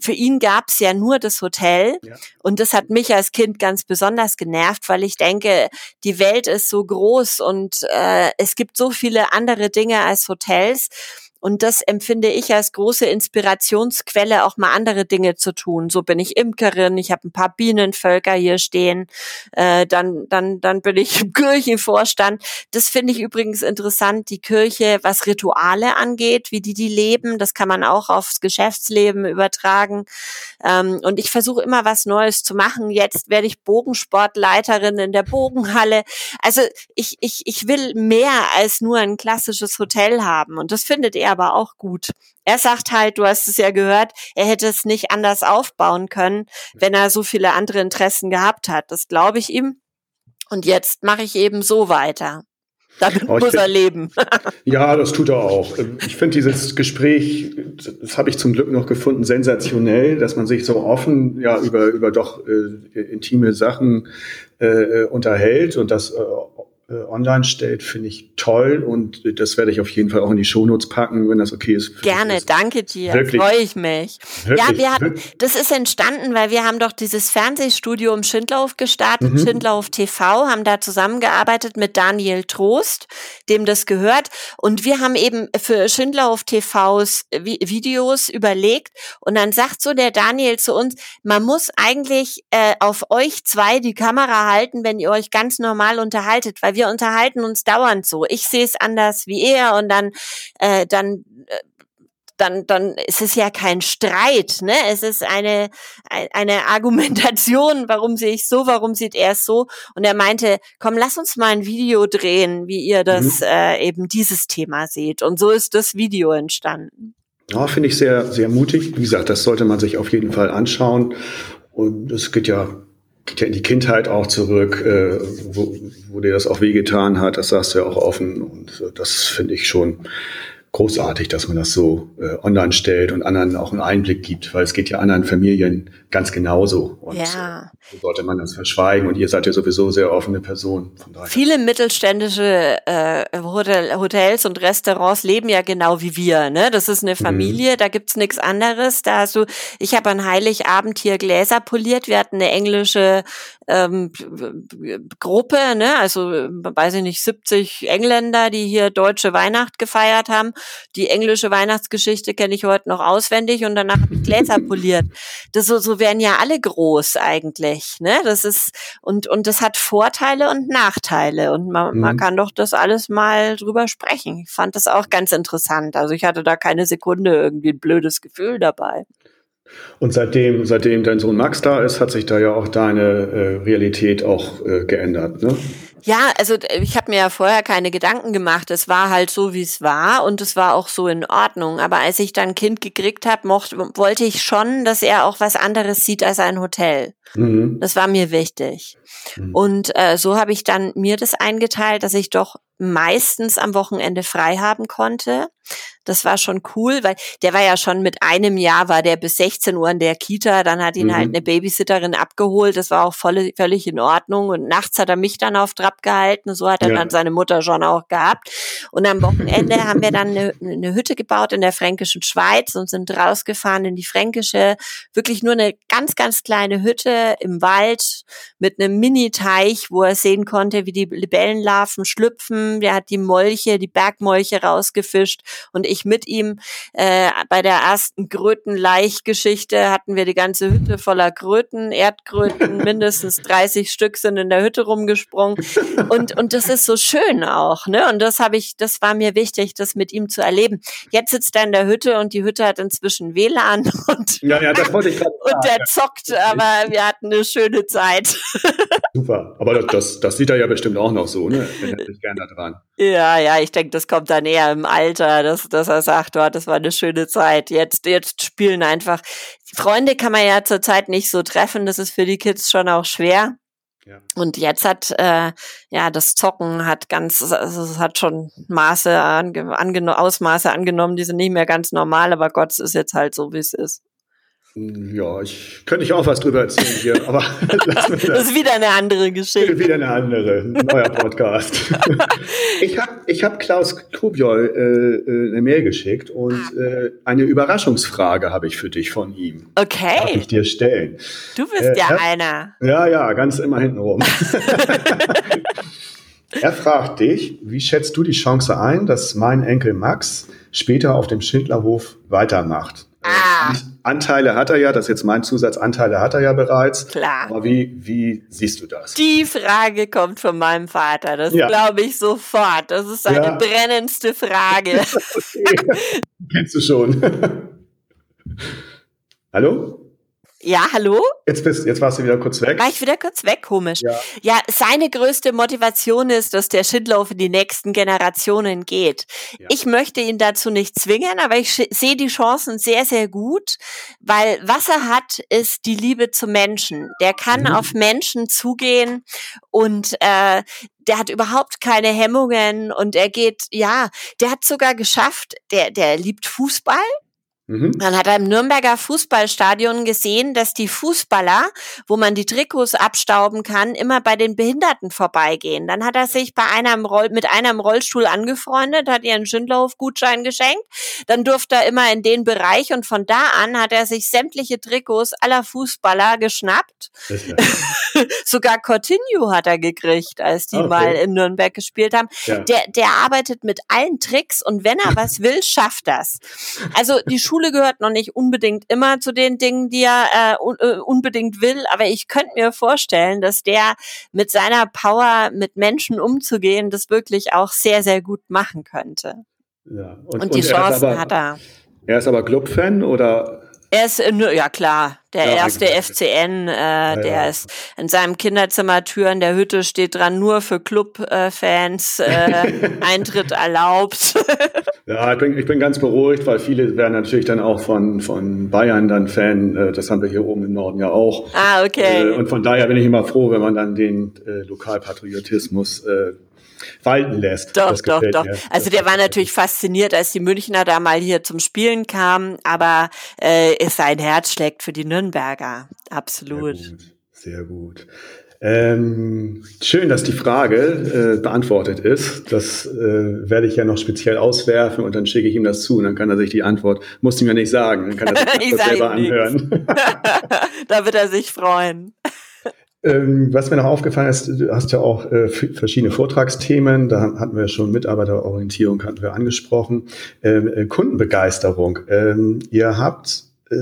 Für ihn gab es ja nur das Hotel, ja. Und das hat mich als Kind ganz besonders genervt, weil ich denke, die Welt ist so groß und äh, es gibt so viele andere Dinge als Hotels. Und das empfinde ich als große Inspirationsquelle, auch mal andere Dinge zu tun. So bin ich Imkerin, ich habe ein paar Bienenvölker hier stehen, äh, dann dann dann bin ich im Kirchenvorstand. Das finde ich übrigens interessant, die Kirche, was Rituale angeht, wie die die leben. Das kann man auch aufs Geschäftsleben übertragen. Ähm, und ich versuche immer, was Neues zu machen. Jetzt werde ich Bogensportleiterin in der Bogenhalle. Also ich ich ich will mehr als nur ein klassisches Hotel haben. Und das findet er aber auch gut. Er sagt halt, du hast es ja gehört, er hätte es nicht anders aufbauen können, wenn er so viele andere Interessen gehabt hat. Das glaube ich ihm. Und jetzt mache ich eben so weiter. Damit muss er leben. Ja, das tut er auch. Ich finde dieses Gespräch, das habe ich zum Glück noch gefunden, sensationell, dass man sich so offen ja über, über doch äh, intime Sachen äh, unterhält und das äh, online stellt, finde ich toll und das werde ich auf jeden Fall auch in die Shownotes packen, wenn das okay ist. Gerne, danke dir, freue ich mich. Wirklich? Ja, wir hatten, das ist entstanden, weil wir haben doch dieses Fernsehstudio im Schindlerhof gestartet, mhm. Schindlerhof T V, haben da zusammengearbeitet mit Daniel Trost, dem das gehört, und wir haben eben für Schindlerhof T Vs Videos überlegt und dann sagt so der Daniel zu uns, man muss eigentlich äh, auf euch zwei die Kamera halten, wenn ihr euch ganz normal unterhaltet, weil wir unterhalten uns dauernd so. Ich sehe es anders wie er und dann, äh, dann, äh, dann, dann ist es ja kein Streit, ne? Es ist eine, eine Argumentation. Warum sehe ich so? Warum sieht er es so? Und er meinte, komm, lass uns mal ein Video drehen, wie ihr das, mhm. äh, eben dieses Thema seht. Und so ist das Video entstanden. Ja, finde ich sehr, sehr mutig. Wie gesagt, das sollte man sich auf jeden Fall anschauen. Und es geht ja geht ja in die Kindheit auch zurück, äh, wo, wo dir das auch wehgetan hat, das sagst du ja auch offen und das finde ich schon großartig, dass man das so äh, online stellt und anderen auch einen Einblick gibt, weil es geht ja anderen Familien ganz genauso und ja. äh, sollte man das verschweigen und ihr seid ja sowieso sehr offene Personen. Von daher. Viele mittelständische äh, Hotel, Hotels und Restaurants leben ja genau wie wir, ne? Das ist eine Familie, mhm. Da gibt's nichts anderes. Da hast du, ich habe an Heiligabend hier Gläser poliert, wir hatten eine englische ähm, Gruppe, ne? Also weiß ich nicht, siebzig Engländer, die hier deutsche Weihnacht gefeiert haben. Die englische Weihnachtsgeschichte kenne ich heute noch auswendig und danach habe ich Gläser poliert. Das so, so werden ja alle groß eigentlich, ne? Das ist und und das hat Vorteile und Nachteile und man, mhm. man kann doch das alles mal drüber sprechen. Ich fand das auch ganz interessant. Also ich hatte da keine Sekunde irgendwie ein blödes Gefühl dabei. Und seitdem, seitdem dein Sohn Max da ist, hat sich da ja auch deine äh, Realität auch äh, geändert, ne? Ja, also ich habe mir ja vorher keine Gedanken gemacht. Es war halt so, wie es war und es war auch so in Ordnung. Aber als ich dann ein Kind gekriegt habe, wollte ich schon, dass er auch was anderes sieht als ein Hotel. Mhm. Das war mir wichtig. Mhm. Und äh, so habe ich dann mir das eingeteilt, dass ich doch meistens am Wochenende frei haben konnte. Das war schon cool, weil der war ja schon mit einem Jahr, war der bis sechzehn Uhr in der Kita, dann hat ihn mhm. halt eine Babysitterin abgeholt, das war auch voll, völlig in Ordnung und nachts hat er mich dann auf Trab gehalten, so hat er ja. dann seine Mutter schon auch gehabt und am Wochenende haben wir dann eine, eine Hütte gebaut in der fränkischen Schweiz und sind rausgefahren in die fränkische, wirklich nur eine ganz, ganz kleine Hütte im Wald mit einem Mini-Teich, wo er sehen konnte, wie die Libellenlarven schlüpfen, der hat die Molche, die Bergmolche rausgefischt und ich mit ihm äh, bei der ersten Krötenlaich-Geschichte hatten wir die ganze Hütte voller Kröten, Erdkröten, mindestens dreißig Stück sind in der Hütte rumgesprungen und und das ist so schön auch, ne? Und das habe ich, das war mir wichtig, das mit ihm zu erleben. Jetzt sitzt er in der Hütte und die Hütte hat inzwischen W L A N und ja, ja, das wollte ich grad und der zockt, aber wir hatten eine schöne Zeit. Super, aber das, das, das sieht er ja bestimmt auch noch so, ne? Er hält sich gerne dran. Ja, ja, ich denke, das kommt dann eher im Alter, dass, dass er sagt, oh, das war eine schöne Zeit, jetzt, jetzt spielen einfach. Freunde kann man ja zurzeit nicht so treffen, das ist für die Kids schon auch schwer. Ja. Und jetzt hat, äh, ja, das Zocken hat ganz, also es hat schon Maße ange, ange, Ausmaße angenommen, die sind nicht mehr ganz normal, aber Gott, es ist jetzt halt so, wie es ist. Ja, ich könnte ich auch was drüber erzählen hier, aber lass mich das. Das ist wieder eine andere Geschichte. Wieder eine andere, ein neuer Podcast. Ich habe ich hab Klaus Kobjoll äh, eine Mail geschickt und äh, eine Überraschungsfrage habe ich für dich von ihm. Okay. Darf ich dir stellen? Du bist äh, ja er, einer. Ja, ja, ganz immer hinten rum. Er fragt dich, wie schätzt du die Chance ein, dass mein Enkel Max später auf dem Schindlerhof weitermacht? Ah. Anteile hat er ja, das ist jetzt mein Zusatz, Anteile hat er ja bereits. Klar. Aber wie, wie siehst du das? Die Frage kommt von meinem Vater, das ja. glaube ich sofort. Das ist eine ja. brennendste Frage. Okay. Kennst du schon. Hallo? Ja, hallo? Jetzt, bist, jetzt warst du wieder kurz weg. War ich wieder kurz weg, komisch. Ja. ja, seine größte Motivation ist, dass der Schindlerhof in die nächsten Generationen geht. Ja. Ich möchte ihn dazu nicht zwingen, aber ich sch- sehe die Chancen sehr, sehr gut, weil was er hat, ist die Liebe zum Menschen. Der kann mhm. auf Menschen zugehen und äh, der hat überhaupt keine Hemmungen und er geht, ja, der hat sogar geschafft, der, der liebt Fußball. Mhm. Dann hat er im Nürnberger Fußballstadion gesehen, dass die Fußballer, wo man die Trikots abstauben kann, immer bei den Behinderten vorbeigehen. Dann hat er sich bei einer im Roll- mit einer im Rollstuhl angefreundet, hat ihr einen Schindlerhof-Gutschein geschenkt. Dann durfte er immer in den Bereich und von da an hat er sich sämtliche Trikots aller Fußballer geschnappt. Sogar Coutinho hat er gekriegt, als die okay. mal in Nürnberg gespielt haben. Ja. Der, der arbeitet mit allen Tricks und wenn er was will, schafft das. Also die Schule Schule gehört noch nicht unbedingt immer zu den Dingen, die er äh, un- unbedingt will, aber ich könnte mir vorstellen, dass der mit seiner Power, mit Menschen umzugehen, das wirklich auch sehr, sehr gut machen könnte. Ja. Und, und die und Chancen er aber, hat er. Er ist aber Club-Fan oder? Er ist, ja klar, der ja, erste F C N, äh, ja, der ja. ist in seinem Kinderzimmer, Tür in der Hütte steht dran, nur für Club-Fans, äh, Eintritt erlaubt. Ja, ich bin, ich bin ganz beruhigt, weil viele werden natürlich dann auch von, von Bayern dann Fan, das haben wir hier oben im Norden ja auch. Ah, okay. Und von daher bin ich immer froh, wenn man dann den äh, Lokalpatriotismus äh, walten lässt. Doch, doch, doch. Mir. Also der war natürlich fasziniert, als die Münchner da mal hier zum Spielen kamen, aber äh, sein Herz schlägt für die Nürnberger. Absolut. Sehr gut. Sehr gut. Ähm, schön, dass die Frage äh, beantwortet ist. Das äh, werde ich ja noch speziell auswerfen und dann schicke ich ihm das zu und dann kann er sich die Antwort, musst du mir nicht sagen, dann kann er sich das selber anhören. Da wird er sich freuen. Was mir noch aufgefallen ist, du hast ja auch äh, verschiedene Vortragsthemen, da hatten wir schon Mitarbeiterorientierung, hatten wir angesprochen, ähm, Kundenbegeisterung. Ähm, ihr habt, äh,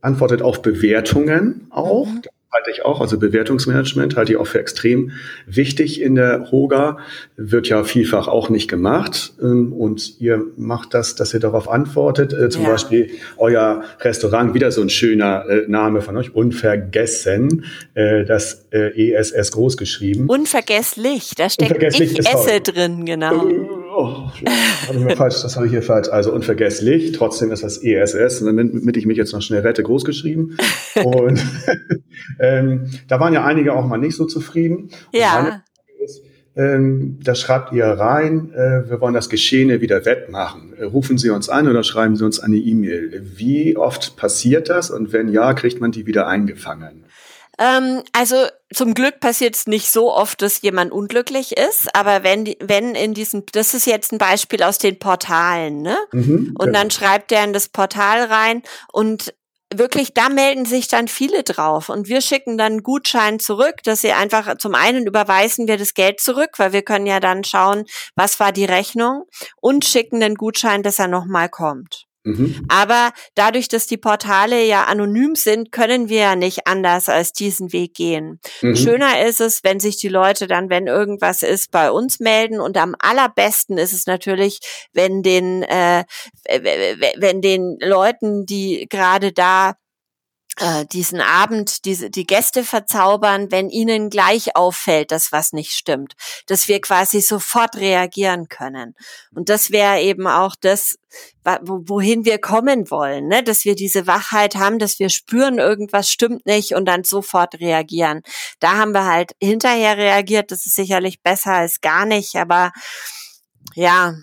antwortet auf Bewertungen auch, mhm. das halte ich auch, also Bewertungsmanagement halte ich auch für extrem wichtig in der H O G A, wird ja vielfach auch nicht gemacht ähm, und ihr macht das, dass ihr darauf antwortet, äh, zum ja. Beispiel euer Restaurant, wieder so ein schöner äh, Name von euch, Unvergessen, äh, das Äh, E S S groß geschrieben. Unvergesslich, da steckt unvergesslich ich esse drin, genau. Äh, oh, hab ich mir falsch, das habe ich hier falsch. Also unvergesslich, trotzdem ist das E S S, damit, damit ich mich jetzt noch schnell rette, groß geschrieben. Und ähm, da waren ja einige auch mal nicht so zufrieden. Ja. Ähm, da schreibt ihr rein, äh, wir wollen das Geschehene wieder wettmachen. Äh, rufen Sie uns an oder schreiben Sie uns eine E-Mail. Wie oft passiert das und wenn ja, kriegt man die wieder eingefangen? Ähm, also zum Glück passiert es nicht so oft, dass jemand unglücklich ist, aber wenn wenn in diesen, das ist jetzt ein Beispiel aus den Portalen, ne? Mhm, und ja. dann schreibt er in das Portal rein und wirklich, da melden sich dann viele drauf und wir schicken dann einen Gutschein zurück, dass sie einfach, zum einen überweisen wir das Geld zurück, weil wir können ja dann schauen, was war die Rechnung und schicken den Gutschein, dass er nochmal kommt. Mhm. Aber dadurch, dass die Portale ja anonym sind, können wir ja nicht anders als diesen Weg gehen. Mhm. Schöner ist es, wenn sich die Leute dann, wenn irgendwas ist, bei uns melden und am allerbesten ist es natürlich, wenn den, äh, wenn den Leuten, die gerade da diesen Abend diese die Gäste verzaubern, wenn ihnen gleich auffällt, dass was nicht stimmt, dass wir quasi sofort reagieren können. Und das wäre eben auch das, wohin wir kommen wollen, ne? Dass wir diese Wachheit haben, dass wir spüren, irgendwas stimmt nicht und dann sofort reagieren. Da haben wir halt hinterher reagiert, das ist sicherlich besser als gar nicht, aber ja,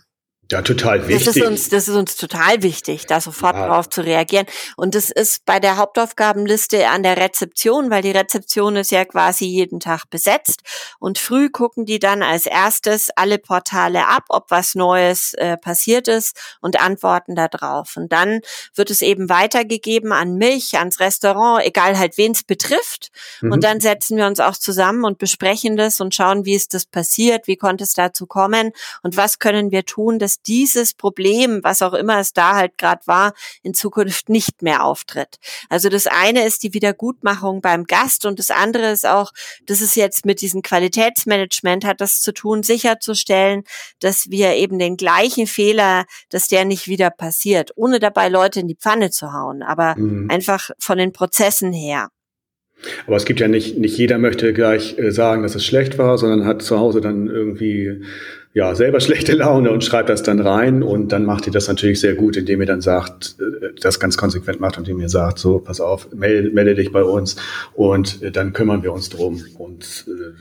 Ja, total wichtig. Das ist uns, das ist uns total wichtig, da sofort ja. drauf zu reagieren. Und das ist bei der Hauptaufgabenliste an der Rezeption, weil die Rezeption ist ja quasi jeden Tag besetzt. Und früh gucken die dann als erstes alle Portale ab, ob was Neues äh, passiert ist und antworten da drauf. Und dann wird es eben weitergegeben an mich, ans Restaurant, egal halt wen es betrifft. Mhm. Und dann setzen wir uns auch zusammen und besprechen das und schauen, wie ist das passiert, wie konnte es dazu kommen und was können wir tun, dass dieses Problem, was auch immer es da halt gerade war, in Zukunft nicht mehr auftritt. Also das eine ist die Wiedergutmachung beim Gast und das andere ist auch, das ist jetzt mit diesem Qualitätsmanagement, hat das zu tun, sicherzustellen, dass wir eben den gleichen Fehler, dass der nicht wieder passiert, ohne dabei Leute in die Pfanne zu hauen, aber mhm. einfach von den Prozessen her. Aber es gibt ja nicht, nicht jeder möchte gleich äh, sagen, dass es schlecht war, sondern hat zu Hause dann irgendwie ja selber schlechte Laune und schreibt das dann rein und dann macht ihr das natürlich sehr gut, indem ihr dann sagt, äh, das ganz konsequent macht und indem ihr sagt, so, pass auf, melde, melde dich bei uns und äh, dann kümmern wir uns drum. Und äh,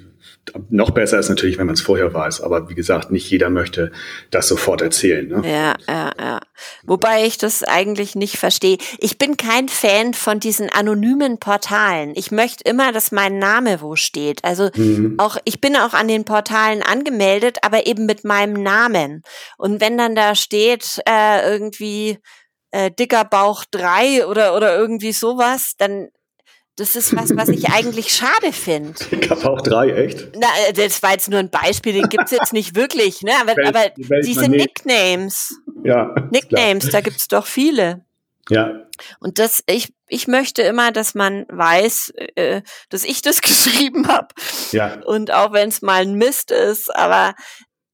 noch besser ist natürlich, wenn man es vorher weiß, aber wie gesagt, nicht jeder möchte das sofort erzählen. Ne? Ja, ja, ja. Wobei ich das eigentlich nicht verstehe. Ich bin kein Fan von diesen anonymen Portalen. Ich möchte immer, dass mein Name wo steht. Also mhm. auch ich bin auch an den Portalen angemeldet, aber eben mit meinem Namen. Und wenn dann da steht äh, irgendwie äh, dicker Bauch drei oder oder irgendwie sowas, dann das ist was, was ich eigentlich schade finde. Dicker Bauch drei, echt? Na, das war jetzt nur ein Beispiel, den gibt's jetzt nicht wirklich, ne? Aber, Welt, aber Welt diese Nicknames. Ja, Nicknames, klar. Da gibt's doch viele. Ja. Und das, ich, ich möchte immer, dass man weiß, äh, dass ich das geschrieben habe. Ja. Und auch wenn es mal ein Mist ist, aber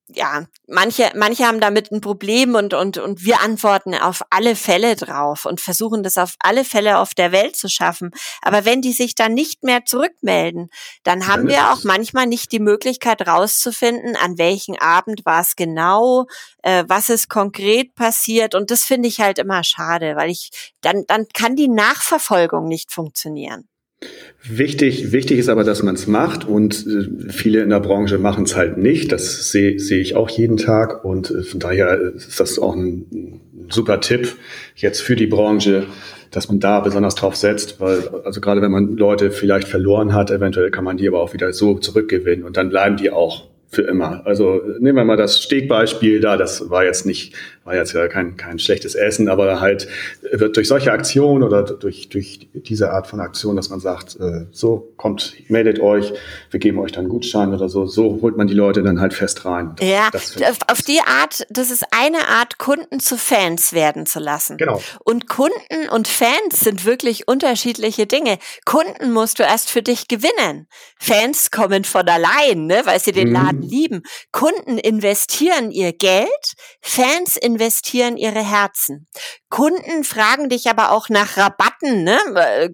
ja, manche, manche haben damit ein Problem und, und, und wir antworten auf alle Fälle drauf und versuchen das auf alle Fälle auf der Welt zu schaffen. Aber wenn die sich dann nicht mehr zurückmelden, dann haben wir auch manchmal nicht die Möglichkeit rauszufinden, an welchen Abend war es genau, äh, was ist konkret passiert. Und das finde ich halt immer schade, weil ich, dann, dann kann die Nachverfolgung nicht funktionieren. Wichtig, wichtig ist aber, dass man es macht und äh, viele in der Branche machen es halt nicht. Das sehe seh ich auch jeden Tag und äh, von daher ist das auch ein, ein super Tipp jetzt für die Branche, dass man da besonders drauf setzt, weil also gerade wenn man Leute vielleicht verloren hat, eventuell kann man die aber auch wieder so zurückgewinnen und dann bleiben die auch für immer. Also nehmen wir mal das Stegbeispiel da, das war jetzt nicht, war jetzt ja kein, kein schlechtes Essen, aber halt wird durch solche Aktionen oder durch, durch diese Art von Aktion, dass man sagt, äh, so, kommt, meldet euch, wir geben euch dann einen Gutschein oder so, so holt man die Leute dann halt fest rein. Das, ja, das auf, auf die Art, das ist eine Art, Kunden zu Fans werden zu lassen. Genau. Und Kunden und Fans sind wirklich unterschiedliche Dinge. Kunden musst du erst für dich gewinnen. Fans kommen von allein, ne, weil sie den mhm. Laden lieben. Kunden investieren ihr Geld, Fans investieren ihre Herzen. Kunden fragen dich aber auch nach Rabatten, ne?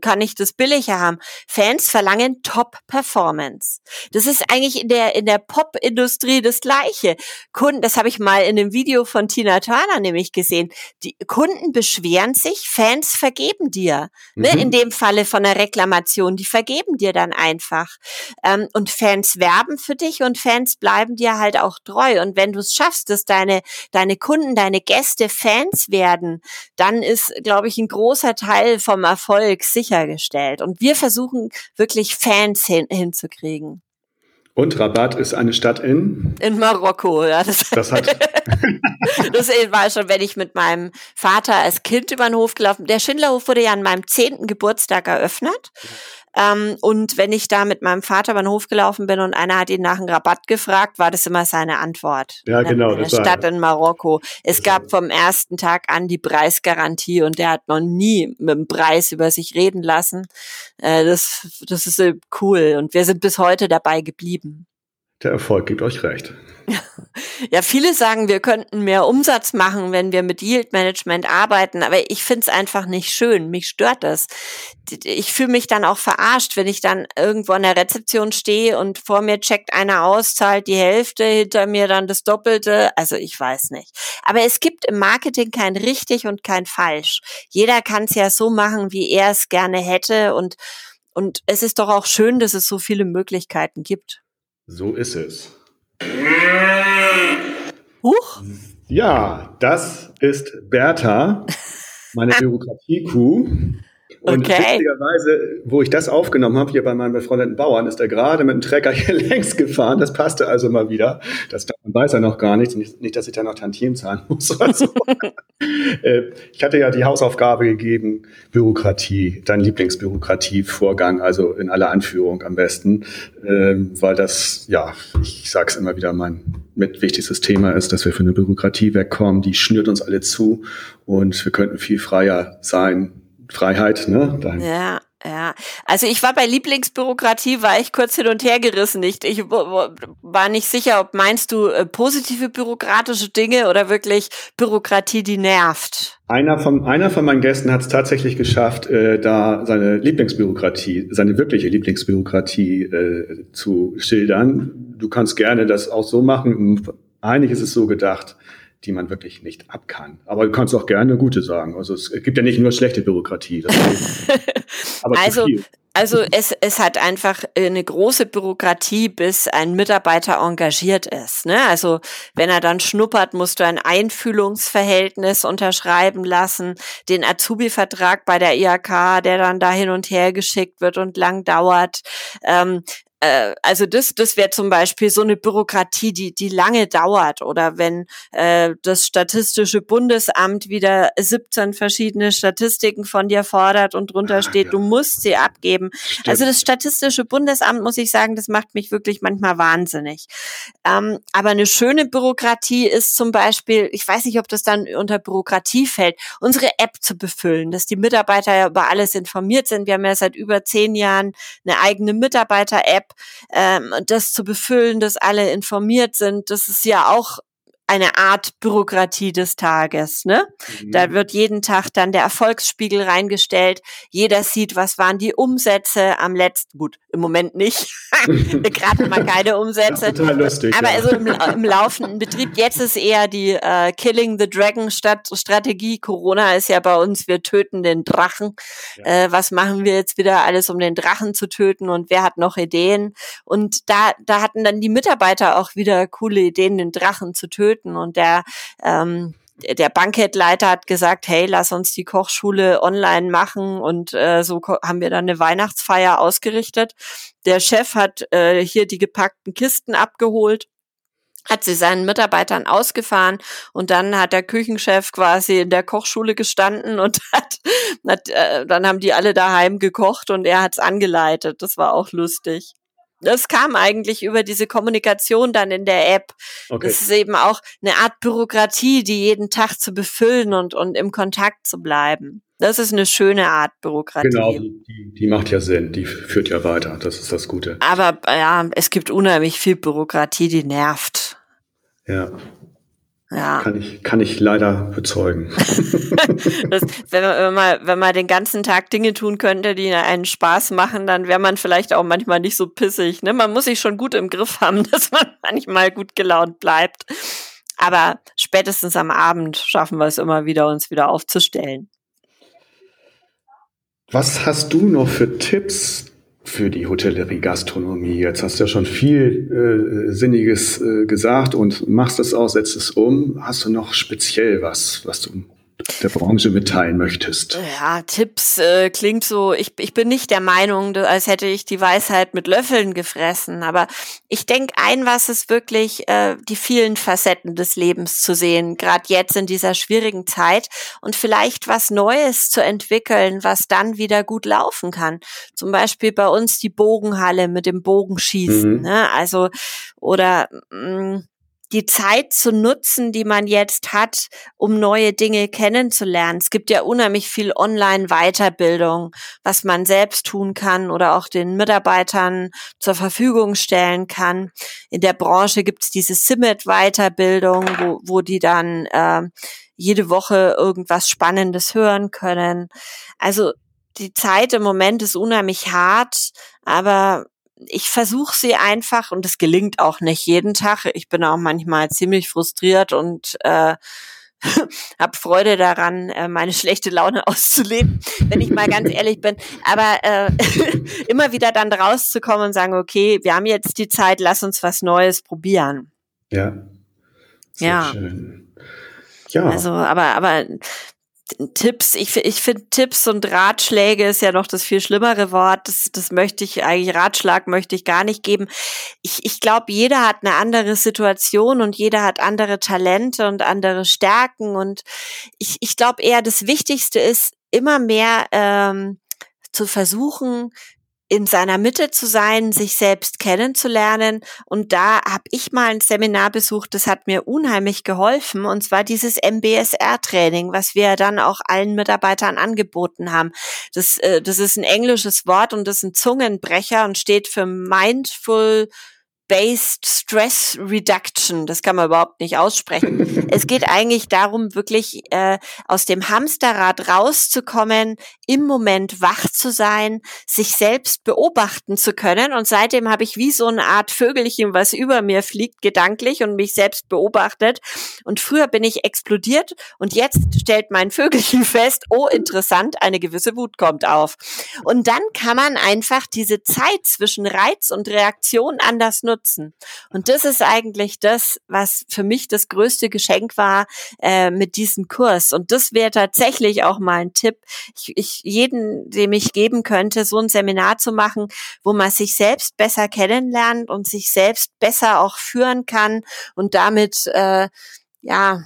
Kann ich das billiger haben? Fans verlangen Top-Performance. Das ist eigentlich in der in der Pop-Industrie das Gleiche. Kunden, das habe ich mal in einem Video von Tina Turner nämlich gesehen. Die Kunden beschweren sich, Fans vergeben dir. Mhm. Ne? In dem Falle von einer Reklamation, die vergeben dir dann einfach. Ähm, und Fans werben für dich und Fans bleiben dir halt auch treu. Und wenn du es schaffst, dass deine deine Kunden, deine Gäste Fans werden, dann ist, glaube ich, ein großer Teil vom Erfolg sichergestellt. Und wir versuchen wirklich Fans hin, hinzukriegen. Und Rabat ist eine Stadt in? In Marokko, ja. Das, das hat... das war schon, wenn ich mit meinem Vater als Kind über den Hof gelaufen bin. Der Schindlerhof wurde ja an meinem zehnten Geburtstag eröffnet. Ähm, und wenn ich da mit meinem Vater über den Hof gelaufen bin und einer hat ihn nach einem Rabatt gefragt, war das immer seine Antwort. Ja, genau. Eine das Stadt war, in Marokko. Es das gab vom ersten Tag an die Preisgarantie und der hat noch nie mit dem Preis über sich reden lassen. Äh, das, das ist cool und wir sind bis heute dabei geblieben. Der Erfolg gibt euch recht. Ja, viele sagen, wir könnten mehr Umsatz machen, wenn wir mit Yield-Management arbeiten, aber ich find's einfach nicht schön, mich stört das. Ich fühle mich dann auch verarscht, wenn ich dann irgendwo an der Rezeption stehe und vor mir checkt einer aus, zahlt die Hälfte, hinter mir dann das Doppelte, also ich weiß nicht. Aber es gibt im Marketing kein richtig und kein falsch. Jeder kann's ja so machen, wie er es gerne hätte und und es ist doch auch schön, dass es so viele Möglichkeiten gibt. So ist es. Huch. Ja, das ist Bertha, meine Bürokratie-Kuh. Und okay. Witzigerweise, wo ich das aufgenommen habe, hier bei meinen befreundeten Bauern, ist er gerade mit dem Trecker hier längs gefahren. Das passte also mal wieder. Das weiß er noch gar nichts. Nicht, nicht dass ich da noch Tantiemen zahlen muss. Oder so. Ich hatte ja die Hausaufgabe gegeben, Bürokratie, dein Lieblingsbürokratievorgang, also in aller Anführung am besten, weil das, ja, ich sag's immer wieder, mein mit wichtigstes Thema ist, dass wir von der Bürokratie wegkommen. Die schnürt uns alle zu und wir könnten viel freier sein. Freiheit, ne? Dein. Ja, ja. Also ich war bei Lieblingsbürokratie, war ich kurz hin und her gerissen. Ich, ich war nicht sicher, ob meinst du äh, positive bürokratische Dinge oder wirklich Bürokratie, die nervt. Einer von, einer von meinen Gästen hat es tatsächlich geschafft, äh, da seine Lieblingsbürokratie, seine wirkliche Lieblingsbürokratie äh, zu schildern. Du kannst gerne das auch so machen. Eigentlich ist es so gedacht, die man wirklich nicht ab kann. Aber du kannst auch gerne gute sagen. Also es gibt ja nicht nur schlechte Bürokratie. Das aber also also es, es hat einfach eine große Bürokratie, bis ein Mitarbeiter engagiert ist. Ne? Also wenn er dann schnuppert, musst du ein Einfühlungsverhältnis unterschreiben lassen, den Azubi-Vertrag bei der I H K, der dann da hin und her geschickt wird und lang dauert. Ähm, Also das, das wäre zum Beispiel so eine Bürokratie, die die lange dauert. Oder wenn äh, das Statistische Bundesamt wieder siebzehn verschiedene Statistiken von dir fordert und drunter ah, steht, ja. Du musst sie abgeben. Stimmt. Also das Statistische Bundesamt, muss ich sagen, das macht mich wirklich manchmal wahnsinnig. Ähm, aber eine schöne Bürokratie ist zum Beispiel, ich weiß nicht, ob das dann unter Bürokratie fällt, unsere App zu befüllen, dass die Mitarbeiter ja über alles informiert sind. Wir haben ja seit über zehn Jahren eine eigene Mitarbeiter-App. Ähm, das zu befüllen, dass alle informiert sind, das ist ja auch eine Art Bürokratie des Tages, ne? Mhm. Da wird jeden Tag dann der Erfolgsspiegel reingestellt. Jeder sieht, was waren die Umsätze am letzten, gut, im Moment nicht, gerade mal keine Umsätze. Total lustig, aber ja. Also im, im laufenden Betrieb, jetzt ist eher die äh, Killing the Dragon statt Strategie. Corona ist ja bei uns, wir töten den Drachen. Ja. Äh, was machen wir jetzt wieder alles, um den Drachen zu töten und wer hat noch Ideen? Und da, da hatten dann die Mitarbeiter auch wieder coole Ideen, den Drachen zu töten. Und der, ähm, der Bankettleiter hat gesagt, hey, lass uns die Kochschule online machen und äh, so ko- haben wir dann eine Weihnachtsfeier ausgerichtet. Der Chef hat äh, hier die gepackten Kisten abgeholt, hat sie seinen Mitarbeitern ausgefahren und dann hat der Küchenchef quasi in der Kochschule gestanden und hat, hat äh, dann haben die alle daheim gekocht und er hat es angeleitet. Das war auch lustig. Das kam eigentlich über diese Kommunikation dann in der App. Okay. Das ist eben auch eine Art Bürokratie, die jeden Tag zu befüllen und, und im Kontakt zu bleiben. Das ist eine schöne Art Bürokratie. Genau, die, die macht ja Sinn, die führt ja weiter, das ist das Gute. Aber ja, es gibt unheimlich viel Bürokratie, die nervt. Ja. Ja. Kann ich, kann ich leider bezeugen. das, wenn, man, wenn, man, wenn man den ganzen Tag Dinge tun könnte, die einen Spaß machen, dann wäre man vielleicht auch manchmal nicht so pissig. Ne? Man muss sich schon gut im Griff haben, dass man manchmal gut gelaunt bleibt. Aber spätestens am Abend schaffen wir es immer wieder, uns wieder aufzustellen. Was hast du noch für Tipps für die Hotellerie-Gastronomie? Jetzt hast du ja schon viel äh, Sinniges äh, gesagt und machst das auch, setzt es um. Hast du noch speziell was, was du der Branche mitteilen möchtest? Ja, Tipps äh, klingt so, ich, ich bin nicht der Meinung, als hätte ich die Weisheit mit Löffeln gefressen, aber ich denke ein, was ist wirklich äh, die vielen Facetten des Lebens zu sehen, gerade jetzt in dieser schwierigen Zeit und vielleicht was Neues zu entwickeln, was dann wieder gut laufen kann. Zum Beispiel bei uns die Bogenhalle mit dem Bogenschießen, mhm. ne? Also oder mh, die Zeit zu nutzen, die man jetzt hat, um neue Dinge kennenzulernen. Es gibt ja unheimlich viel Online-Weiterbildung, was man selbst tun kann oder auch den Mitarbeitern zur Verfügung stellen kann. In der Branche gibt's diese SIMIT-Weiterbildung, wo, wo die dann äh, jede Woche irgendwas Spannendes hören können. Also die Zeit im Moment ist unheimlich hart, aber ich versuche sie einfach und es gelingt auch nicht jeden Tag. Ich bin auch manchmal ziemlich frustriert und äh, habe Freude daran, meine schlechte Laune auszuleben, wenn ich mal ganz ehrlich bin. Aber äh, immer wieder dann rauszukommen und sagen, okay, wir haben jetzt die Zeit, lass uns was Neues probieren. Ja, sehr ja. schön. Ja. Also, aber, aber Tipps, ich, ich finde Tipps und Ratschläge ist ja noch das viel schlimmere Wort. Das, das möchte ich eigentlich, Ratschlag möchte ich gar nicht geben. Ich, ich glaube, jeder hat eine andere Situation und jeder hat andere Talente und andere Stärken. Und ich, ich glaube eher, das Wichtigste ist, immer mehr ähm, zu versuchen, in seiner Mitte zu sein, sich selbst kennenzulernen. Und da habe ich mal ein Seminar besucht, das hat mir unheimlich geholfen, und zwar dieses M B S R-Training, was wir dann auch allen Mitarbeitern angeboten haben. Das, äh, das ist ein englisches Wort und das ist ein Zungenbrecher und steht für Mindful Based Stress Reduction. Das kann man überhaupt nicht aussprechen. Es geht eigentlich darum, wirklich äh, aus dem Hamsterrad rauszukommen, im Moment wach zu sein, sich selbst beobachten zu können. Und seitdem habe ich wie so eine Art Vögelchen, was über mir fliegt, gedanklich und mich selbst beobachtet. Und früher bin ich explodiert und jetzt stellt mein Vögelchen fest, oh, interessant, eine gewisse Wut kommt auf. Und dann kann man einfach diese Zeit zwischen Reiz und Reaktion anders nutzen. Und das ist eigentlich das, was für mich das größte Geschenk war äh, mit diesem Kurs. Und das wäre tatsächlich auch mal ein Tipp, ich, ich jeden, dem ich geben könnte, so ein Seminar zu machen, wo man sich selbst besser kennenlernt und sich selbst besser auch führen kann und damit äh, ja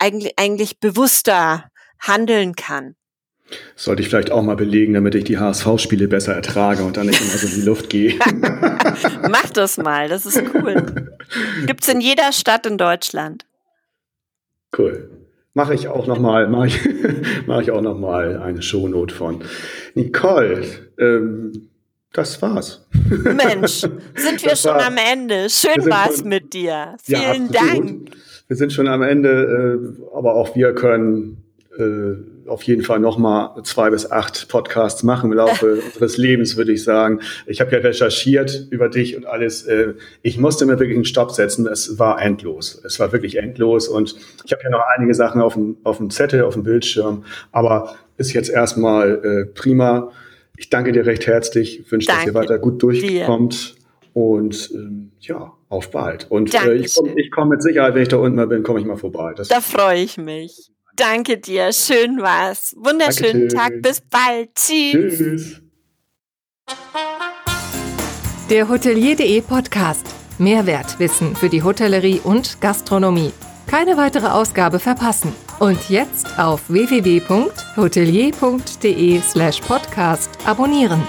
eigentlich, eigentlich bewusster handeln kann. Sollte ich vielleicht auch mal belegen, damit ich die H S V-Spiele besser ertrage und dann nicht immer so in die Luft gehe. Mach das mal, das ist cool. Gibt's in jeder Stadt in Deutschland. Cool. Mache ich auch nochmal mach ich, mach ich auch noch mal eine Shownote von. Nicole, ähm, das war's. Mensch, sind wir das schon war's. Am Ende. Schön war's schon, mit dir. Vielen ja, Dank. Wir sind schon am Ende, äh, aber auch wir können Äh, auf jeden Fall nochmal zwei bis acht Podcasts machen im Laufe unseres Lebens, würde ich sagen. Ich habe ja recherchiert über dich und alles. Äh, ich musste mir wirklich einen Stopp setzen. Es war endlos. Es war wirklich endlos. Und ich habe ja noch einige Sachen auf dem, auf dem Zettel, auf dem Bildschirm. Aber ist jetzt erstmal äh, prima. Ich danke dir recht herzlich. Wünsche, dass ihr weiter gut durchkommt. Dir. Und ähm, ja, auf bald. Und äh, ich komme komm mit Sicherheit, wenn ich da unten mal bin, komme ich mal vorbei. Das da freue ich mich. Danke dir, schön war's. Wunderschönen Tag, bis bald. Tschüss. Tschüss. Der hotelier punkt de Podcast. Mehrwertwissen für die Hotellerie und Gastronomie. Keine weitere Ausgabe verpassen. Und jetzt auf w w w punkt hotelier punkt de slash podcast abonnieren.